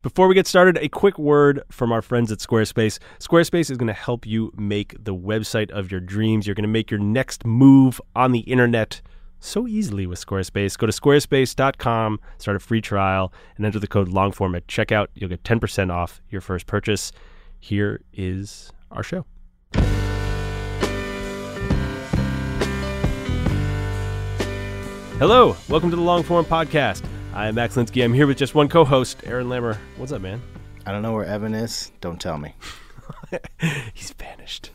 Before we get started, a quick word from our friends at Squarespace. Squarespace is going to help you make the website of your dreams. You're going to make your next move on the internet so easily with Squarespace. Go to squarespace.com, start a free trial, and enter the code LONGFORM at checkout. You'll get 10% off your first purchase. Here is our show. Hello, welcome to the Longform Podcast. I'm Max Linsky. I'm here with just one co-host, Aaron Lammer. What's up, man? I don't know where Evan is. Don't tell me. He's vanished.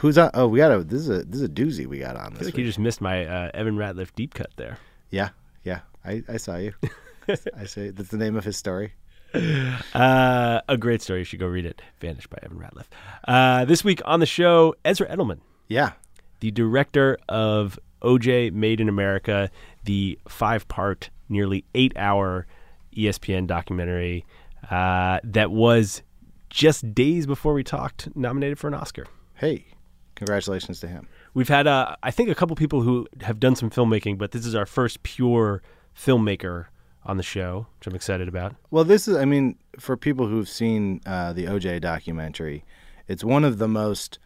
Who's on? Oh, we got a. This is a doozy. We got on. I feel like you just missed my Evan Ratliff deep cut there. Yeah. I saw you. I say that's the name of his story. A great story. You should go read it. Vanished by Evan Ratliff. This week on the show, Ezra Edelman. Yeah, the director of OJ Made in America, the 5-part, nearly 8-hour ESPN documentary that was just days before we talked nominated for an Oscar. Hey, congratulations to him. We've had, I think, a couple people who have done some filmmaking, but this is our first pure filmmaker on the show, which I'm excited about. Well, this is, I mean, for people who've seen the OJ documentary, it's one of the most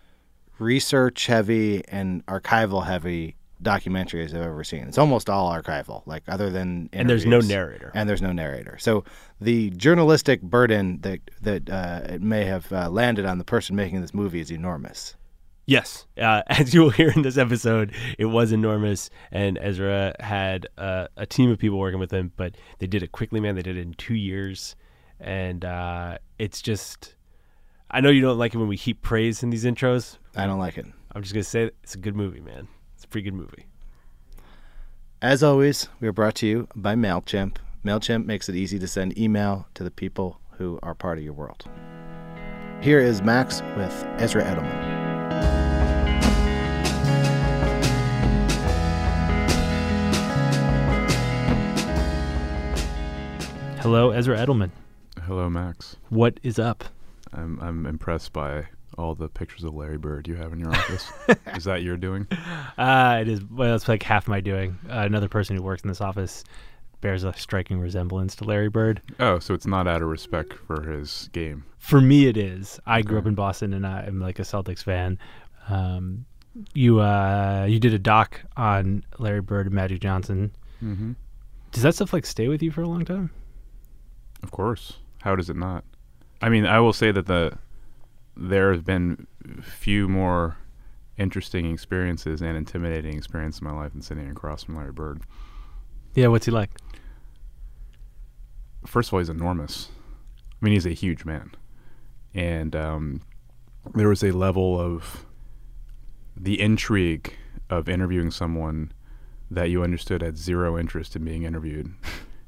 research-heavy and archival-heavy documentaries I've ever seen. It's almost all archival, like other than interviews. And there's no narrator. So the journalistic burden that it may have landed on the person making this movie is enormous. Yes. As you will hear in this episode, it was enormous, and Ezra had a team of people working with him, but they did it quickly, man. They did it in 2 years, and it's just... I know you don't like it when we heap praise in these intros. I don't like it. I'm just going to say it's a good movie, man. It's a pretty good movie. As always, we are brought to you by MailChimp. MailChimp makes it easy to send email to the people who are part of your world. Here is Max with Ezra Edelman. Hello, Ezra Edelman. Hello, Max. What is up? I'm impressed by all the pictures of Larry Bird you have in your office. Is that your doing? It is. Well, it's like half my doing. Another person who works in this office bears a striking resemblance to Larry Bird. Oh, so it's not out of respect for his game. For me, it is. I grew up in Boston, and I am like a Celtics fan. You did a doc on Larry Bird and Magic Johnson. Mm-hmm. Does that stuff like stay with you for a long time? Of course. How does it not? I mean, I will say that there have been few more interesting experiences and intimidating experiences in my life than sitting across from Larry Bird. Yeah, what's he like? First of all, he's enormous. I mean, he's a huge man. And there was a level of the intrigue of interviewing someone that you understood had zero interest in being interviewed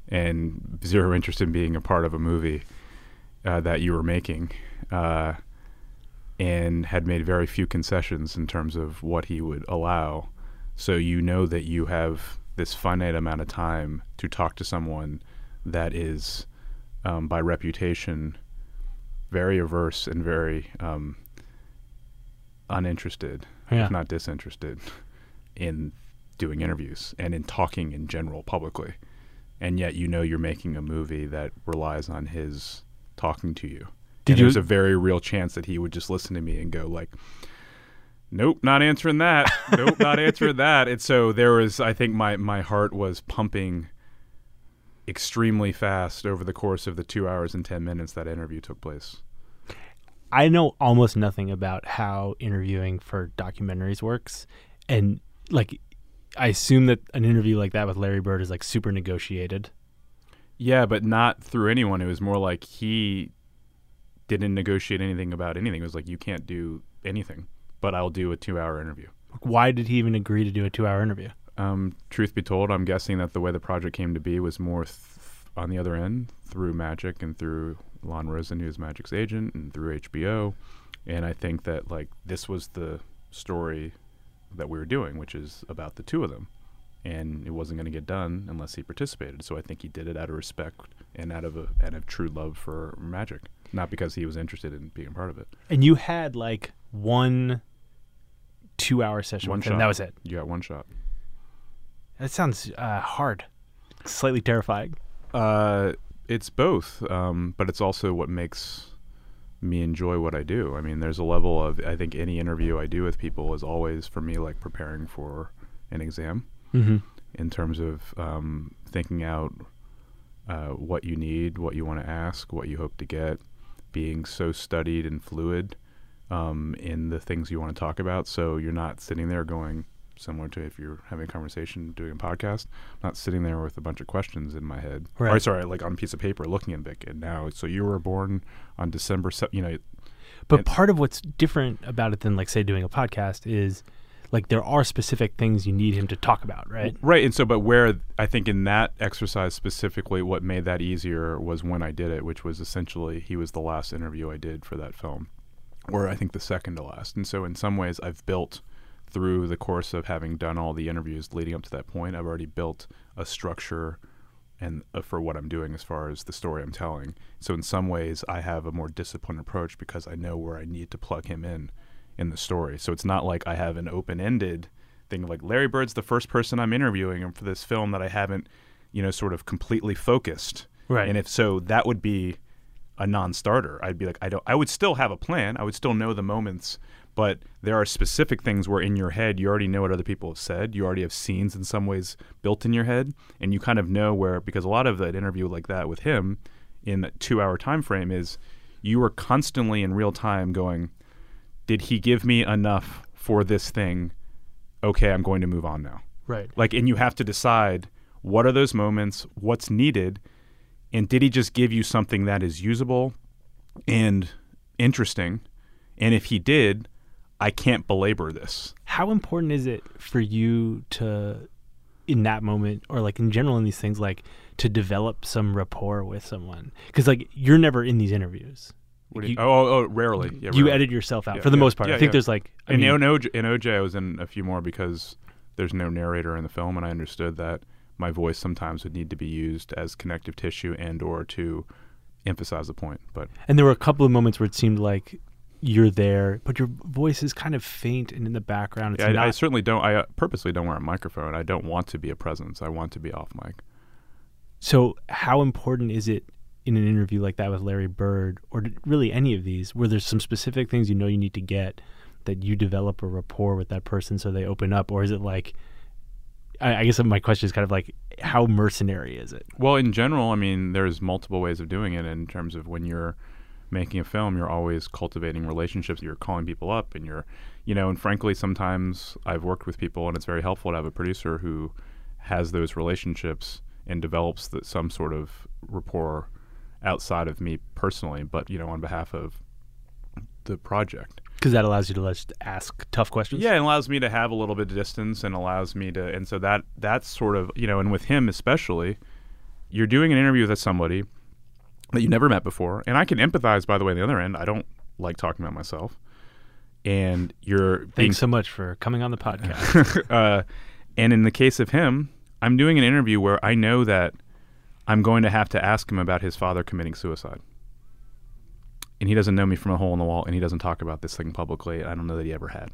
and zero interest in being a part of a movie that you were making. And had made very few concessions in terms of what he would allow. So you know that you have this finite amount of time to talk to someone that is, by reputation, very averse and very uninterested, if not disinterested, in doing interviews and in talking in general publicly. And yet you know you're making a movie that relies on his talking to you Did you? There's a very real chance that he would just listen to me and go like, nope, not answering that. Nope, not answering that. And so there was, I think my heart was pumping extremely fast over the course of the 2 hours and 10 minutes that interview took place. I know almost nothing about how interviewing for documentaries works. And like, I assume that an interview like that with Larry Bird is like super negotiated. Yeah, but not through anyone. It was more like he didn't negotiate anything about anything. It was like, you can't do anything, but I'll do a 2 hour interview. Why did he even agree to do a 2 hour interview? Truth be told, I'm guessing that the way the project came to be was more on the other end through Magic and through Lon Rosen, who's Magic's agent, and through HBO. And I think that like this was the story that we were doing, which is about the two of them, and it wasn't going to get done unless he participated. So I think he did it out of respect and out of true love for Magic, not because he was interested in being part of it. And you had like 1 2-hour session, and that was it. You got one shot. That sounds hard, slightly terrifying. It's both, but it's also what makes me enjoy what I do. I mean, there's a level of, I think any interview I do with people is always for me like preparing for an exam, mm-hmm. in terms of thinking out what you need, what you want to ask, what you hope to get, being so studied and fluid in the things you want to talk about. So you're not sitting there going, similar to if you're having a conversation, doing a podcast, I'm not sitting there with a bunch of questions in my head. Right. Or sorry, like on a piece of paper looking at Vic. And now, so you were born on December 7th, you know. But part of what's different about it than like say doing a podcast is like there are specific things you need him to talk about, right? Right. And so, but where I think in that exercise specifically what made that easier was when I did it, which was essentially he was the last interview I did for that film, or I think the second to last. And so in some ways I've built, through the course of having done all the interviews leading up to that point, I've already built a structure and for what I'm doing as far as the story I'm telling. So in some ways, I have a more disciplined approach because I know where I need to plug him in the story. So it's not like I have an open-ended thing of like, Larry Bird's the first person I'm interviewing for this film that I haven't, you know, sort of completely focused. Right. And if so, that would be a non-starter. I'd be like, I would still have a plan. I would still know the moments. But there are specific things where in your head you already know what other people have said. You already have scenes in some ways built in your head. And you kind of know where, because a lot of that interview like that with him in that 2 hour time frame is you were constantly in real time going, did he give me enough for this thing? Okay, I'm going to move on now. Right. Like, and you have to decide what are those moments, what's needed, and did he just give you something that is usable and interesting? And if he did, I can't belabor this. How important is it for you to, in that moment, or like in general in these things, like to develop some rapport with someone? Because like you're never in these interviews. Rarely. Yeah, you edit yourself out for the most part. Yeah, I think there's like... In OJ, I was in a few more because there's no narrator in the film, and I understood that my voice sometimes would need to be used as connective tissue and or to emphasize the point. And there were a couple of moments where it seemed like you're there, but your voice is kind of faint and in the background. It's I certainly don't. I purposely don't wear a microphone. I don't want to be a presence. I want to be off mic. So how important is it in an interview like that with Larry Bird, or really any of these, where there's some specific things you know you need to get, that you develop a rapport with that person so they open up? Or is it like, I guess my question is kind of like, how mercenary is it? Well, in general, I mean, there's multiple ways of doing it in terms of when you're making a film, you're always cultivating relationships. You're calling people up and you're, you know, and frankly, sometimes I've worked with people and it's very helpful to have a producer who has those relationships and develops some sort of rapport outside of me personally, but, you know, on behalf of the project. Because that allows you to just ask tough questions? Yeah, it allows me to have a little bit of distance and allows me to, and so that's sort of, you know, and with him especially, you're doing an interview with somebody that you never met before. And I can empathize, by the way, on the other end. I don't like talking about myself. And thanks so much for coming on the podcast. And in the case of him, I'm doing an interview where I know that I'm going to have to ask him about his father committing suicide. And he doesn't know me from a hole in the wall, and he doesn't talk about this thing publicly. I don't know that he ever had.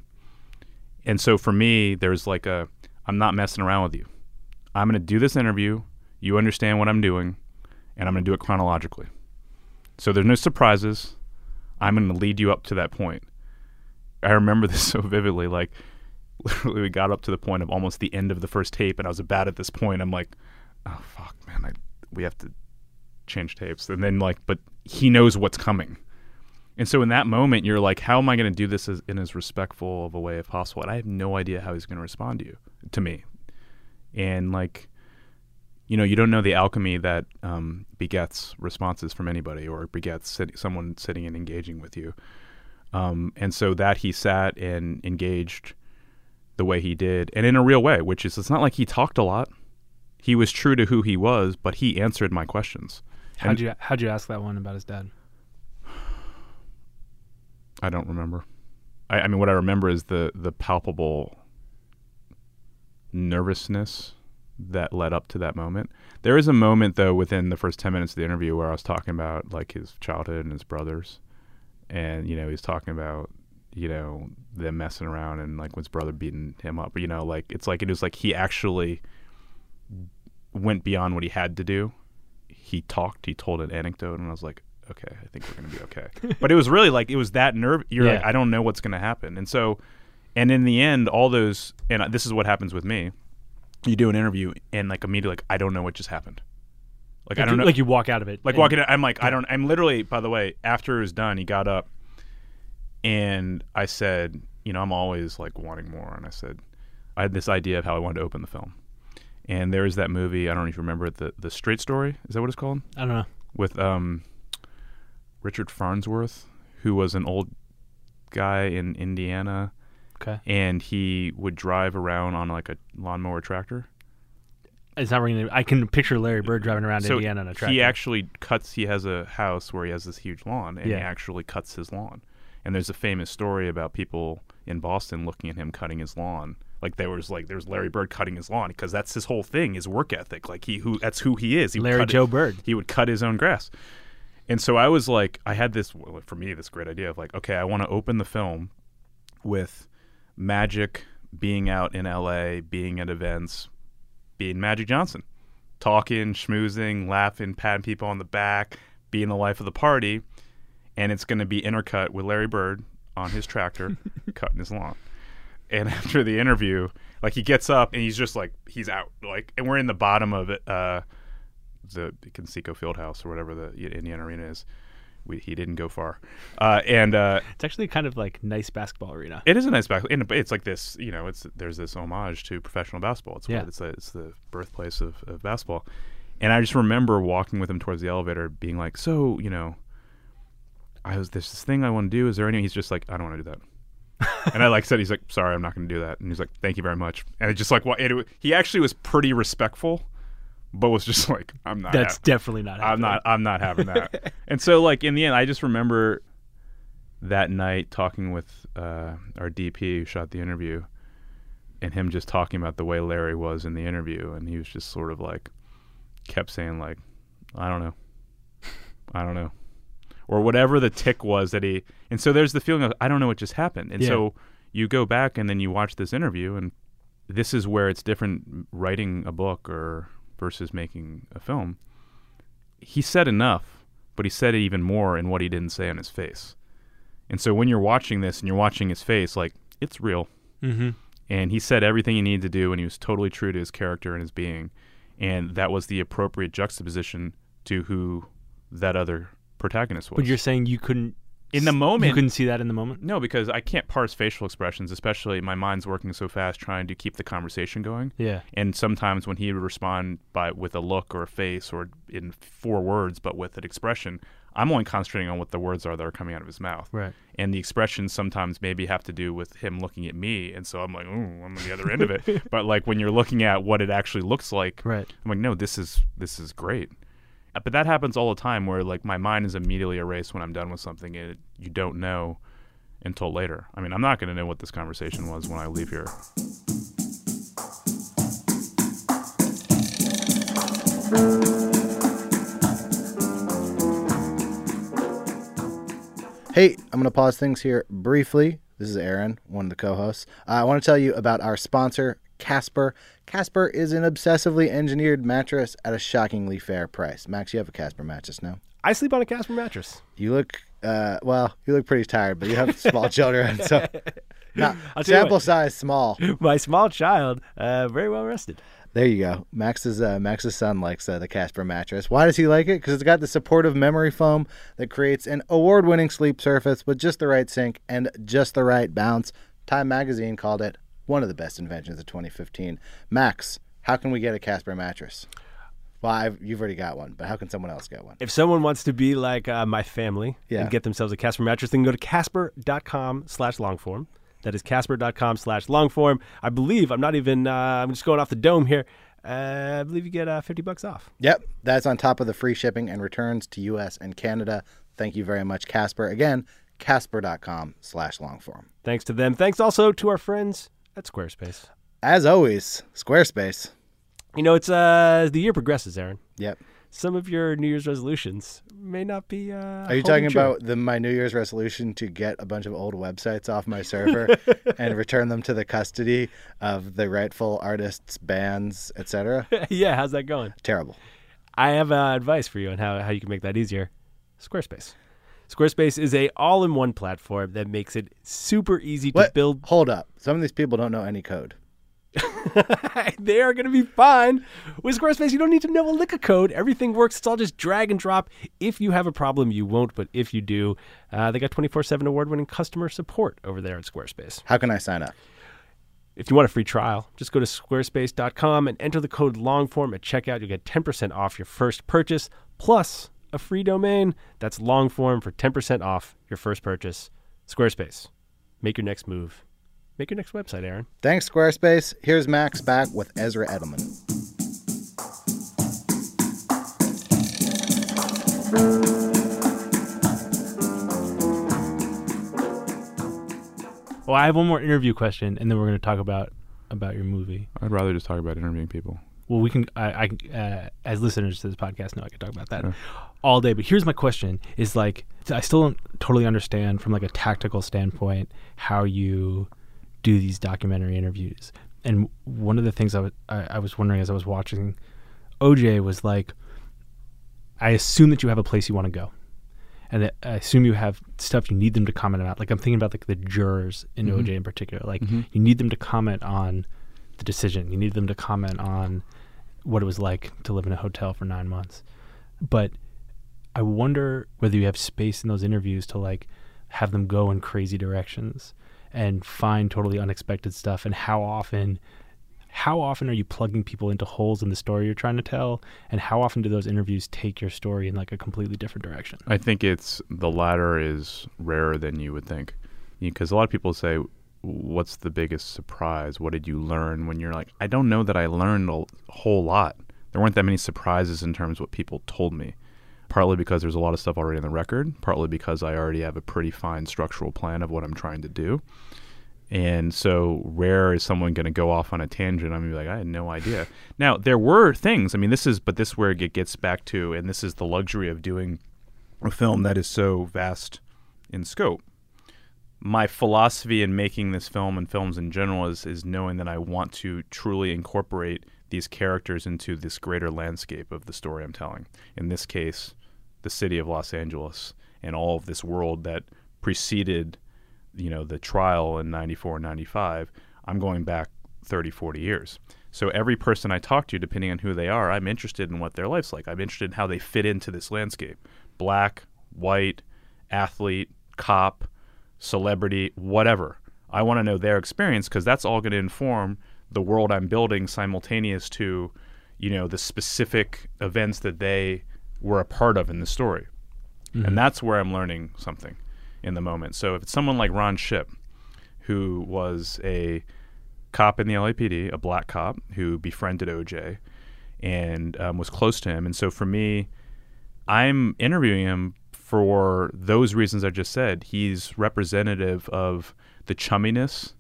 And so for me, there's like I'm not messing around with you. I'm going to do this interview. You understand what I'm doing. And I'm going to do it chronologically. So there's no surprises. I'm going to lead you up to that point. I remember this so vividly. Like, literally, we got up to the point of almost the end of the first tape, and I was about at this point. I'm like, oh, fuck, man, we have to change tapes. And then, like, but he knows what's coming. And so in that moment, you're like, how am I going to do this in as respectful of a way as possible? And I have no idea how he's going to respond to me. And, like, you know, you don't know the alchemy that begets responses from anybody or begets someone sitting and engaging with you. And so that he sat and engaged the way he did, and in a real way, which is, it's not like he talked a lot. He was true to who he was, but he answered my questions. How'd you ask that one about his dad? I don't remember. I mean, what I remember is the palpable nervousness that led up to that moment. There is a moment, though, within the first 10 minutes of the interview where I was talking about, like, his childhood and his brothers. And, you know, he's talking about, you know, them messing around and, like, his brother beating him up. You know, like, it's like, it was like he actually went beyond what he had to do. He talked, he told an anecdote, and I was like, okay, I think we're going to be okay. But it was really like, it was that nerve. You're like, I don't know what's going to happen. And so, and in the end, all those, and this is what happens with me. You do an interview and, like, immediately, like, I don't know what just happened. Like, I don't know. Like, you walk out of it. Like, walking out, I'm like, I don't, I'm literally, by the way, after it was done, he got up and I said, you know, I'm always, like, wanting more. And I said, I had this idea of how I wanted to open the film. And there is that movie, I don't know if you remember it, The Straight Story. Is that what it's called? I don't know. With Richard Farnsworth, who was an old guy in Indiana. Okay. And he would drive around on, like, a lawnmower tractor. It's not ringing. I can picture Larry Bird driving around Indiana on a tractor. He actually cuts. He has a house where he has this huge lawn, and he actually cuts his lawn. And there's a famous story about people in Boston looking at him cutting his lawn. Like, there was Larry Bird cutting his lawn, because that's his whole thing, his work ethic. Like, that's who he is. He Larry Joe it. Bird. He would cut his own grass. And so I was like, I had this, for me, this great idea of, like, okay, I want to open the film with Magic being out in LA, being at events, being Magic Johnson, talking, schmoozing, laughing, patting people on the back, being the life of the party, and it's going to be intercut with Larry Bird on his tractor cutting his lawn. And after the interview, like, he gets up and he's just like, he's out, like, and we're in the bottom of the Conseco Fieldhouse or whatever the Indiana Arena is. He didn't go far. And it's actually kind of like nice basketball arena. It is a nice basketball. And it's like this, you know, there's this homage to professional basketball. It's it's the birthplace of basketball. And I just remember walking with him towards the elevator being like, so, you know, there's this thing I want to do. Is there anything? He's just like, I don't want to do that. And I said, he's like, sorry, I'm not going to do that. And he's like, thank you very much. And it's just like, he actually was pretty respectful, but was just like, I'm not. That's definitely not happening. I'm not having that. And so, like, in the end, I just remember that night talking with our DP who shot the interview, and him just talking about the way Larry was in the interview, and he was just sort of like, kept saying like, I don't know, or whatever the tick was that he. And so there's the feeling of, I don't know what just happened. And so you go back and then you watch this interview, and this is where it's different writing a book or versus making a film. He said enough, but he said it even more in what he didn't say on his face. And so when you're watching this and you're watching his face, like, it's real. Mm-hmm. And he said everything he needed to do, and he was totally true to his character and his being. And that was the appropriate juxtaposition to who that other protagonist was. But you're saying you couldn't... In the moment... You couldn't see that in the moment? No, because I can't parse facial expressions, especially my mind's working so fast trying to keep the conversation going. Yeah. And sometimes when he would respond with a look or a face or in four words, but with an expression, I'm only concentrating on what the words are that are coming out of his mouth. Right. And the expressions sometimes maybe have to do with him looking at me, and so I'm like, ooh, I'm on the other end of it. But like when you're looking at what it actually looks like, right. I'm like, no, this is great. But that happens all the time where, like, my mind is immediately erased when I'm done with something, and you don't know until later. I mean, I'm not going to know what this conversation was when I leave here. Hey, I'm going to pause things here briefly. This is Aaron, one of the co-hosts. I want to tell you about our sponsor, Casper. Casper is an obsessively engineered mattress at a shockingly fair price. Max, you have a Casper mattress now? I sleep on a Casper mattress. You look Well, you look pretty tired, but you have small children, so sample size small. My small child, very well rested. There you go. Max's son likes the Casper mattress. Why does he like it? Because it's got the supportive memory foam that creates an award-winning sleep surface with just the right sink and just the right bounce. Time magazine called it one of the best inventions of 2015. Max, how can we get a Casper mattress? Well, you've already got one, but how can someone else get one? If someone wants to be like my family and get themselves a Casper mattress, they can go to casper.com/longform. That is casper.com/longform. I believe, I'm just going off the dome here. I believe you get $50 off. Yep. That's on top of the free shipping and returns to U.S. and Canada. Thank you very much, Casper. Again, casper.com/longform. Thanks to them. Thanks also to our friends at Squarespace. As always, Squarespace. You know, it's as the year progresses, Aaron. Yep. Some of your New Year's resolutions may not be Are you talking about my New Year's resolution to get a bunch of old websites off my server and return them to the custody of the rightful artists, bands, etc.? Yeah, how's that going? Terrible. I have advice for you on how you can make that easier. Squarespace. Squarespace is an all-in-one platform that makes it super easy to build. Hold up. Some of these people don't know any code. They are going to be fine. With Squarespace, you don't need to know a lick of code. Everything works. It's all just drag and drop. If you have a problem, you won't. But if you do, they got 24/7 award-winning customer support over there at Squarespace. How can I sign up? If you want a free trial, just go to squarespace.com and enter the code LONGFORM at checkout. You'll get 10% off your first purchase, plus a free domain. That's LONGFORM for 10% off your first purchase. Squarespace. Make your next move. Make your next website, Aaron. Thanks, Squarespace. Here's Max back with Ezra Edelman. Well, I have one more interview question, and then we're going to talk about your movie. I'd rather just talk about interviewing people. Well, we can. I as listeners to this podcast know I could talk about that all day. But here's my question: is like I still don't totally understand from like a tactical standpoint how you do these documentary interviews. And one of the things I was wondering as I was watching OJ was like, I assume that you have a place you want to go, and that I assume you have stuff you need them to comment about. Like I'm thinking about like the jurors in OJ in particular. Like you need them to comment on the decision. You need them to comment on what it was like to live in a hotel for 9 months. But I wonder whether you have space in those interviews to like have them go in crazy directions and find totally unexpected stuff, and how often are you plugging people into holes in the story you're trying to tell, and how often do those interviews take your story in like a completely different direction? I think it's the latter is rarer than you would think, because a lot of people say, what's the biggest surprise? What did you learn? When you're like, I don't know that I learned a whole lot. There weren't that many surprises in terms of what people told me, partly because there's a lot of stuff already in the record, partly because I already have a pretty fine structural plan of what I'm trying to do. And so rare is someone going to go off on a tangent. I'm going to be like, I had no idea. Now, there were things. I mean, this is where it gets back to, and this is the luxury of doing a film that is so vast in scope. My philosophy in making this film and films in general is knowing that I want to truly incorporate these characters into this greater landscape of the story I'm telling. In this case, the city of Los Angeles and all of this world that preceded, the trial in 94 and 95. I'm going back 30, 40 years. So every person I talk to, depending on who they are, I'm interested in what their life's like. I'm interested in how they fit into this landscape. Black, white, athlete, cop, celebrity, whatever. I want to know their experience, because that's all going to inform the world I'm building simultaneous to, the specific events that they were a part of in the story. Mm-hmm. And that's where I'm learning something in the moment. So if it's someone like Ron Shipp, who was a cop in the LAPD, a black cop who befriended OJ and was close to him. And so for me, I'm interviewing him for those reasons I just said. He's representative of the chumminess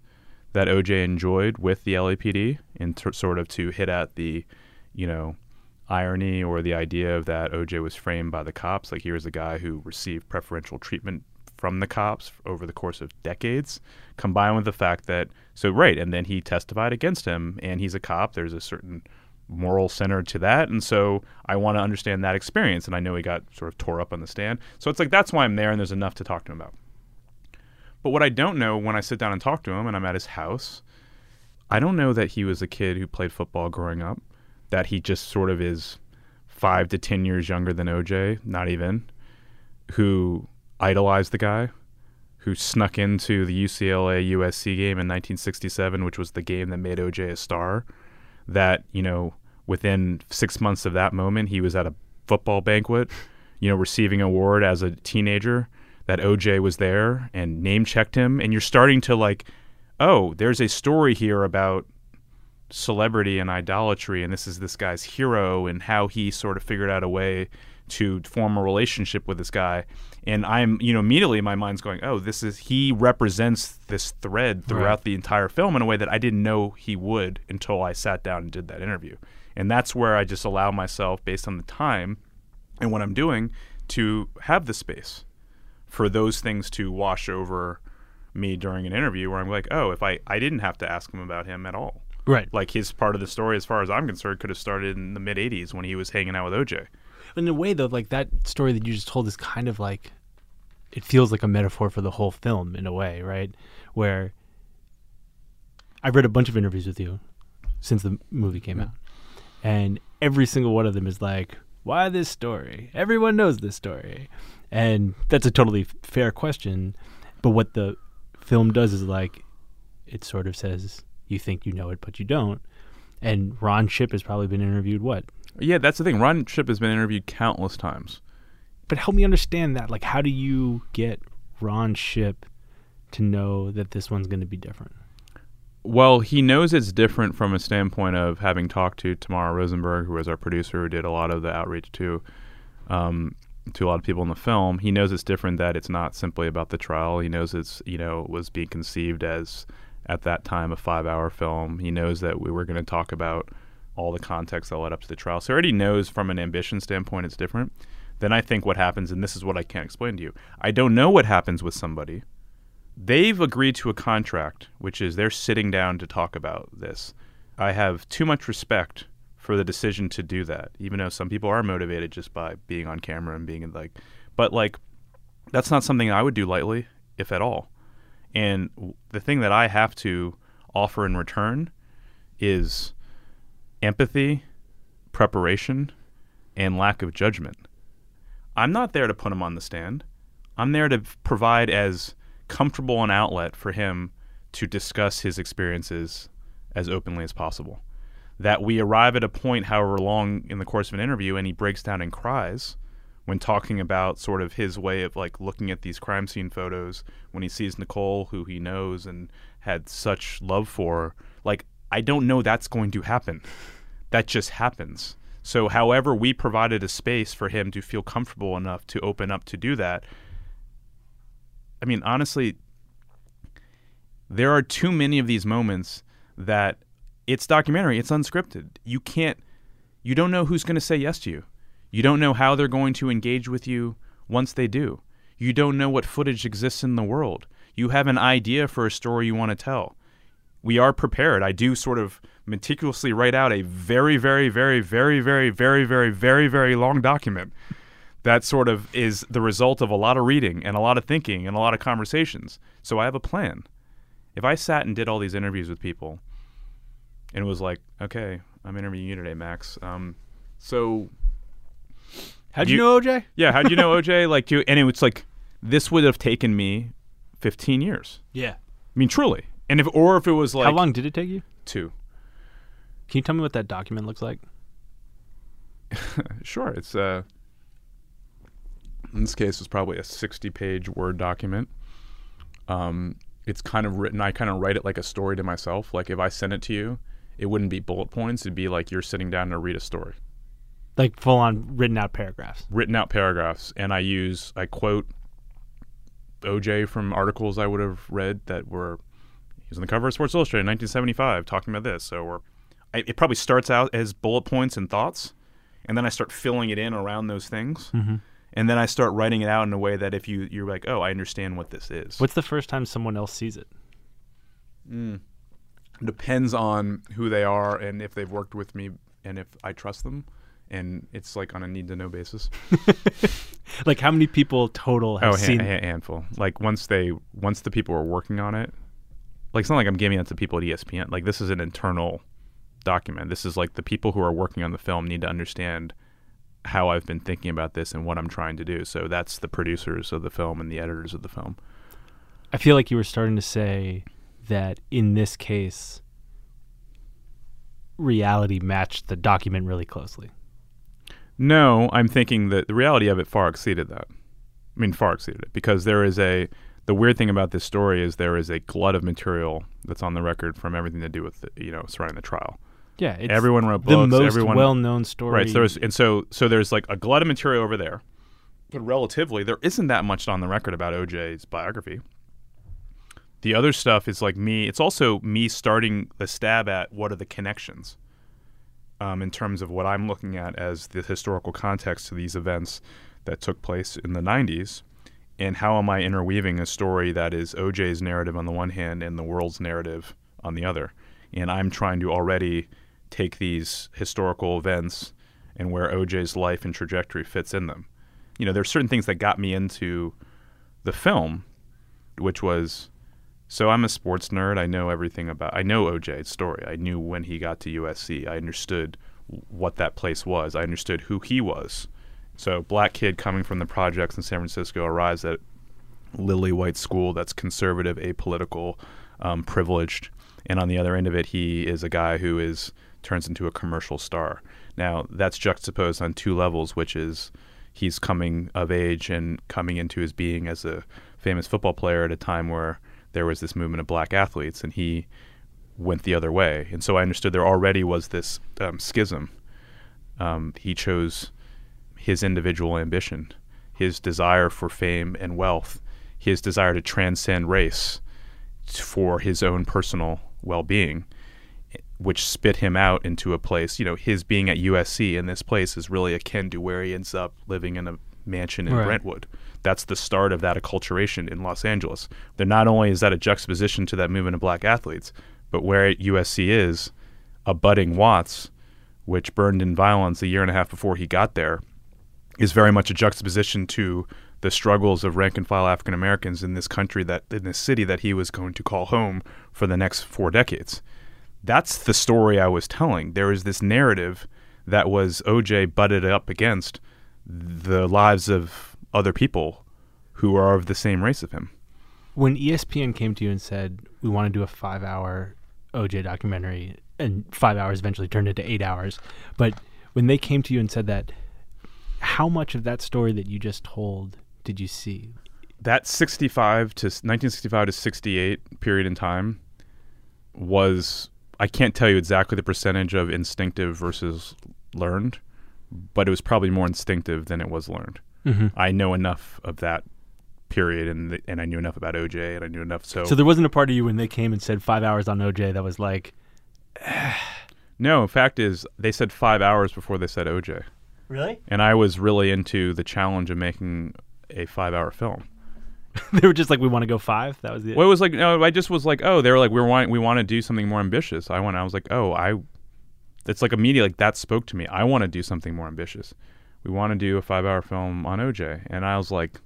that OJ enjoyed with the LAPD, and sort of to hit at the, irony or the idea of that OJ was framed by the cops. Like, here's a guy who received preferential treatment from the cops over the course of decades, combined with the fact that, and then he testified against him, and he's a cop. There's a certain moral center to that. And so I want to understand that experience. And I know he got sort of tore up on the stand. So it's like, that's why I'm there, and there's enough to talk to him about. But what I don't know when I sit down and talk to him and I'm at his house, I don't know that he was a kid who played football growing up, that he just sort of is 5 to 10 years younger than OJ, not even, who idolized the guy, who snuck into the UCLA USC game in 1967, which was the game that made OJ a star, that, you know, within 6 months of that moment, he was at a football banquet, you know, receiving an award as a teenager, that OJ was there and name checked him. And you're starting to like, oh, there's a story here about celebrity and idolatry, and this is this guy's hero and how he sort of figured out a way to form a relationship with this guy. And I'm, you know, immediately my mind's going, oh, this is, he represents this thread throughout the entire film in a way that I didn't know he would until I sat down and did that interview. And that's where I just allow myself, based on the time and what I'm doing, to have the space for those things to wash over me during an interview, where I'm like, oh, if I didn't have to ask him about him at all. Right. Like, his part of the story, as far as I'm concerned, could have started in the mid 80s when he was hanging out with OJ. In a way, though, like, that story that you just told is kind of like, it feels like a metaphor for the whole film in a way, right? Where I've read a bunch of interviews with you since the movie came out, and every single one of them is like, why this story? Everyone knows this story. And that's a totally fair question. But what the film does is, like, it sort of says, you think you know it, but you don't. And Ron Shipp has probably been interviewed, what? Yeah, that's the thing. Ron Shipp has been interviewed countless times. But help me understand that. Like, how do you get Ron Shipp to know that this one's going to be different? Well, he knows it's different from a standpoint of having talked to Tamara Rosenberg, who was our producer, who did a lot of the outreach to a lot of people in the film. He knows it's different, that it's not simply about the trial. He knows it's, you know, was being conceived as, at that time, a 5-hour film. He knows that we were going to talk about all the context that led up to the trial. So he already knows from an ambition standpoint it's different. Then I think what happens, and this is what I can't explain to you, I don't know what happens with somebody. They've agreed to a contract, which is they're sitting down to talk about this. I have too much respect for the decision to do that, even though some people are motivated just by being on camera and being like, but like, that's not something I would do lightly, if at all. And the thing that I have to offer in return is empathy, preparation, and lack of judgment. I'm not there to put him on the stand. I'm there to provide as comfortable an outlet for him to discuss his experiences as openly as possible. That we arrive at a point, however long in the course of an interview, and he breaks down and cries when talking about sort of his way of like looking at these crime scene photos, when he sees Nicole, who he knows and had such love for. Like, I don't know that's going to happen. That just happens. So however we provided a space for him to feel comfortable enough to open up to do that. I mean, honestly, there are too many of these moments that it's documentary, it's unscripted. You don't know who's going to say yes to you. You don't know how they're going to engage with you once they do. You don't know what footage exists in the world. You have an idea for a story you want to tell. We are prepared. I do sort of meticulously write out a very, very, very, very, very, very, very, very, very long document that sort of is the result of a lot of reading and a lot of thinking and a lot of conversations. So I have a plan. If I sat and did all these interviews with people and was like, okay, I'm interviewing you today, Max. So how'd you know OJ? Yeah, how'd you know OJ? Like, and it was like, this would have taken me 15 years. Yeah. I mean, truly. And if it was like, how long did it take you? 2. Can you tell me what that document looks like? Sure. It's in this case it's probably a 60-page Word document. It's kind of written. I kind of write it like a story to myself. Like, if I sent it to you, it wouldn't be bullet points. It'd be like you're sitting down to read a story. Like full on written out paragraphs. Written out paragraphs, and I quote OJ from articles I would have read that were. He was on the cover of Sports Illustrated in 1975 talking about this. So it probably starts out as bullet points and thoughts, and then I start filling it in around those things. Mm-hmm. And then I start writing it out in a way that if you're like, oh, I understand what this is. What's the first time someone else sees it? Depends on who they are and if they've worked with me and if I trust them, and it's like on a need-to-know basis. Like how many people total have seen? A handful. Like once the people were working on it, like it's not like I'm giving it to people at ESPN. Like this is an internal document. This is like the people who are working on the film need to understand how I've been thinking about this and what I'm trying to do. So that's the producers of the film and the editors of the film. I feel like you were starting to say that in this case, reality matched the document really closely. No, I'm thinking that the reality of it far exceeded that. I mean, far exceeded it, because there is a, the weird thing about this story is there is a glut of material that's on the record from everything to do with, the, you know, surrounding the trial. Yeah. It's everyone wrote books. The most well-known story. Right. So so there's like a glut of material over there, but relatively there isn't that much on the record about OJ's biography. The other stuff is like me. It's also me starting the stab at what are the connections in terms of what I'm looking at as the historical context to these events that took place in the 90s, and how am I interweaving a story that is OJ's narrative on the one hand and the world's narrative on the other. And I'm trying to already take these historical events and where OJ's life and trajectory fits in them. You know, there's certain things that got me into the film, which was... So I'm a sports nerd. I know everything about... I know OJ's story. I knew when he got to USC. I understood what that place was. I understood who he was. So black kid coming from the projects in San Francisco arrives at lily white school that's conservative, apolitical, privileged. And on the other end of it, he is a guy who is turns into a commercial star. Now, that's juxtaposed on two levels, which is he's coming of age and coming into his being as a famous football player at a time where there was this movement of black athletes, and he went the other way. And so I understood there already was this schism. He chose his individual ambition, his desire for fame and wealth, his desire to transcend race for his own personal well-being, which spit him out into a place, you know, his being at USC in this place is really akin to where he ends up living in a mansion in Brentwood. That's the start of that acculturation in Los Angeles. There not only is that a juxtaposition to that movement of black athletes, but where USC is, a budding Watts, which burned in violence a year and a half before he got there, is very much a juxtaposition to the struggles of rank and file African Americans in this country, that in this city that he was going to call home for the next 4 decades. That's the story I was telling. There is this narrative that was OJ butted up against the lives of other people who are of the same race of him. When ESPN came to you and said, we want to do a 5-hour OJ documentary, and 5 hours eventually turned into 8 hours, but when they came to you and said that, how much of that story that you just told did you see? That 1965 to 68 period in time was, I can't tell you exactly the percentage of instinctive versus learned, but it was probably more instinctive than it was learned. Mm-hmm. I know enough of that period, and I knew enough about OJ, and I knew enough. So there wasn't a part of you when they came and said 5 hours on OJ that was like... No, fact is, they said 5 hours before they said OJ. Really? And I was really into the challenge of making a 5-hour film. They were just like, we want to go 5? That was it? Well, it was like, no, I just was like, oh, they were like, we want to do something more ambitious. I was like, oh, it's like immediately, like that spoke to me. I want to do something more ambitious. We want to do a 5-hour film on OJ. And I was like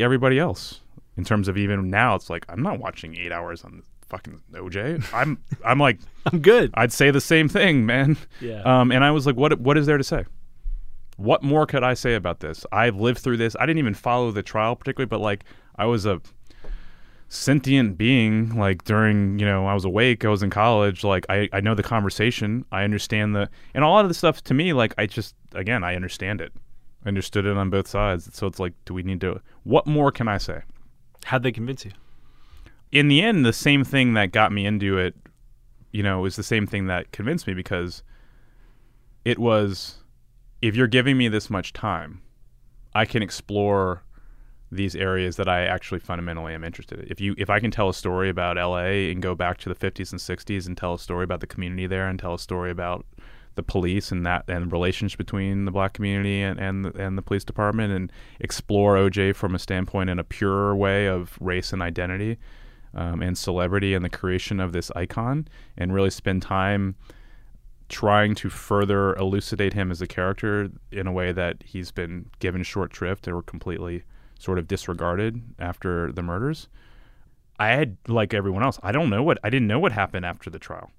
everybody else, in terms of even now, it's like, I'm not watching 8 hours on fucking OJ. I'm like, I'm good. I'd say the same thing, man. Yeah. And I was like, what is there to say? What more could I say about this? I've lived through this. I didn't even follow the trial particularly, but like I was a sentient being, like during, you know, I was awake, I was in college, like I know the conversation, I understand and a lot of the stuff to me, like I just, again, I understand it. I understood it on both sides. So it's like, what more can I say? How'd they convince you? In the end, the same thing that got me into it, you know, is the same thing that convinced me, because it was... If you're giving me this much time, I can explore these areas that I actually fundamentally am interested in. If I can tell a story about LA and go back to the 50s and 60s and tell a story about the community there and tell a story about the police and that and relations between the black community and the police department, and explore OJ from a standpoint in a purer way of race and identity and celebrity and the creation of this icon, and really spend time trying to further elucidate him as a character in a way that he's been given short shrift or completely sort of disregarded after the murders. I had, like everyone else, I didn't know what happened after the trial.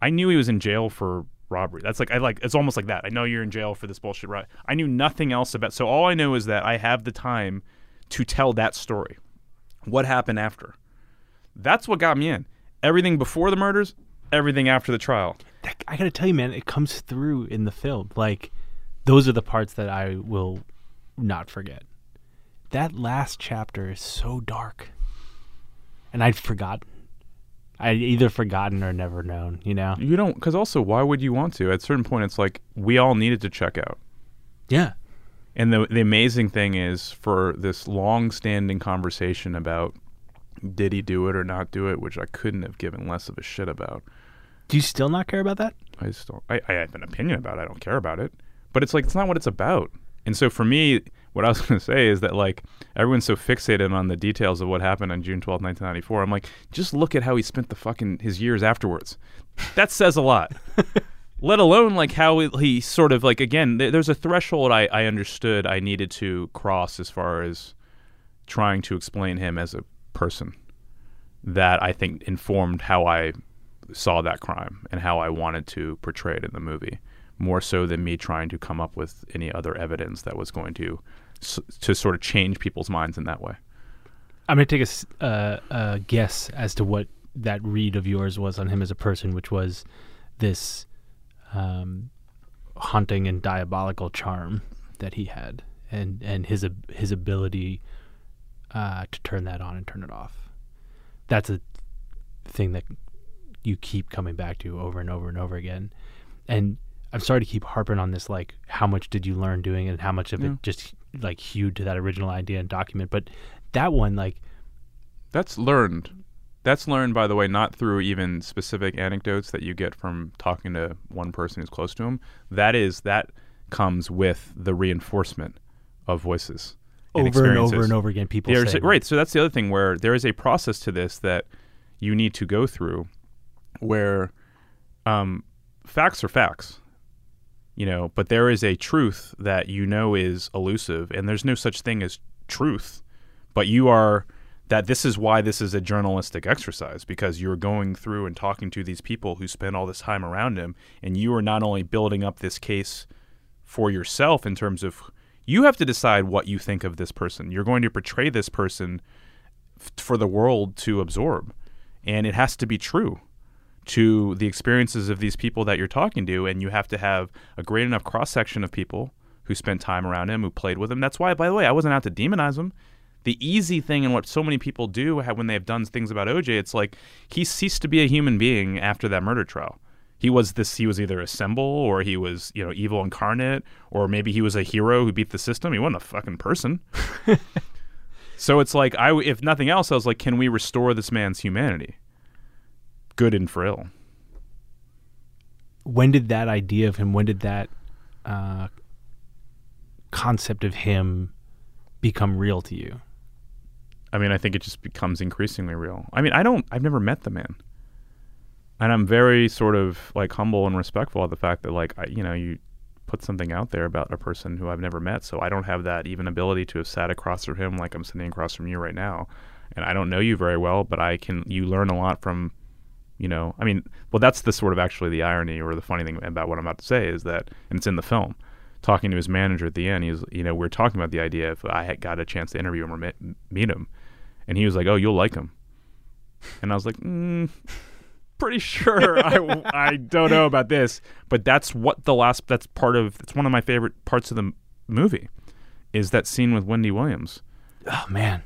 I knew he was in jail for robbery. That's like, it's almost like that. I know you're in jail for this bullshit, right? I knew nothing else about, so all I know is that I have the time to tell that story. What happened after? That's what got me in. Everything before the murders, everything after the trial. I gotta tell you, man, it comes through in the film. Like, those are the parts that I will not forget. That last chapter is so dark. And I'd forgotten. I'd either forgotten or never known, you know? You don't, because also, why would you want to? At a certain point, it's like, we all needed to check out. Yeah. And the amazing thing is, for this long-standing conversation about did he do it or not do it, which I couldn't have given less of a shit about. Do you still not care about that? I have an opinion about it. I don't care about it. But it's like, it's not what it's about. And so for me, what I was going to say is that, like, everyone's so fixated on the details of what happened on June 12th, 1994. I'm like, just look at how he spent the fucking, his years afterwards. That says a lot. Let alone, like, how he sort of, like, again, there's a threshold I understood I needed to cross as far as trying to explain him as a person that I think informed how I saw that crime and how I wanted to portray it in the movie, more so than me trying to come up with any other evidence that was going to sort of change people's minds in that way. I'm going to take a guess as to what that read of yours was on him as a person, which was this haunting and diabolical charm that he had, and his ability to turn that on and turn it off. That's a thing that you keep coming back to over and over and over again. And I'm sorry to keep harping on this, like, how much did you learn doing it and how much of it just, like, hewed to that original idea and document. But that one, like... That's learned. That's learned, by the way, not through even specific anecdotes that you get from talking to one person who's close to him. That comes with the reinforcement of voices and experiences. Over and over again, people say... Right, so that's the other thing where there is a process to this that you need to go through where facts are facts, you know, but there is a truth that you know is elusive, and there's no such thing as truth, but you are, that this is why this is a journalistic exercise, because you're going through and talking to these people who spend all this time around him, and you are not only building up this case for yourself in terms of, you have to decide what you think of this person. You're going to portray this person for the world to absorb, and it has to be true to the experiences of these people that you're talking to, and you have to have a great enough cross-section of people who spent time around him, who played with him. That's why, by the way, I wasn't out to demonize him. The easy thing, and what so many people do when they've done things about OJ, it's like he ceased to be a human being after that murder trial. He was either a symbol, or he was, you know, evil incarnate, or maybe he was a hero who beat the system. He wasn't a fucking person. So it's like, if nothing else, I was like, can we restore this man's humanity? Good and for ill. When did that idea of him, concept of him become real to you? I mean, I think it just becomes increasingly real. I mean, I've never met the man. And I'm very sort of, like, humble and respectful of the fact that, like, you put something out there about a person who I've never met, so I don't have that even ability to have sat across from him like I'm sitting across from you right now. And I don't know you very well, but you learn a lot from... You know, I mean, well, that's the sort of actually the irony or the funny thing about what I'm about to say is that, and it's in the film, talking to his manager at the end, we're talking about the idea if I had got a chance to interview him or meet him. And he was like, oh, you'll like him. And I was like, pretty sure I don't know about this. But that's one of my favorite parts of the movie is that scene with Wendy Williams. Oh, man.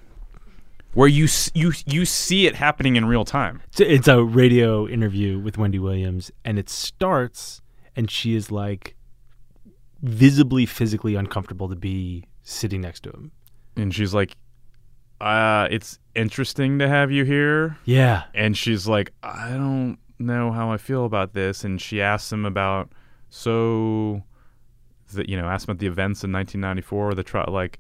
Where you see it happening in real time. It's a radio interview with Wendy Williams, and it starts, and she is, like, visibly, physically uncomfortable to be sitting next to him. And she's like, it's interesting to have you here. Yeah. And she's like, I don't know how I feel about this. And she asks him about, asked about the events in 1994, the trial, like...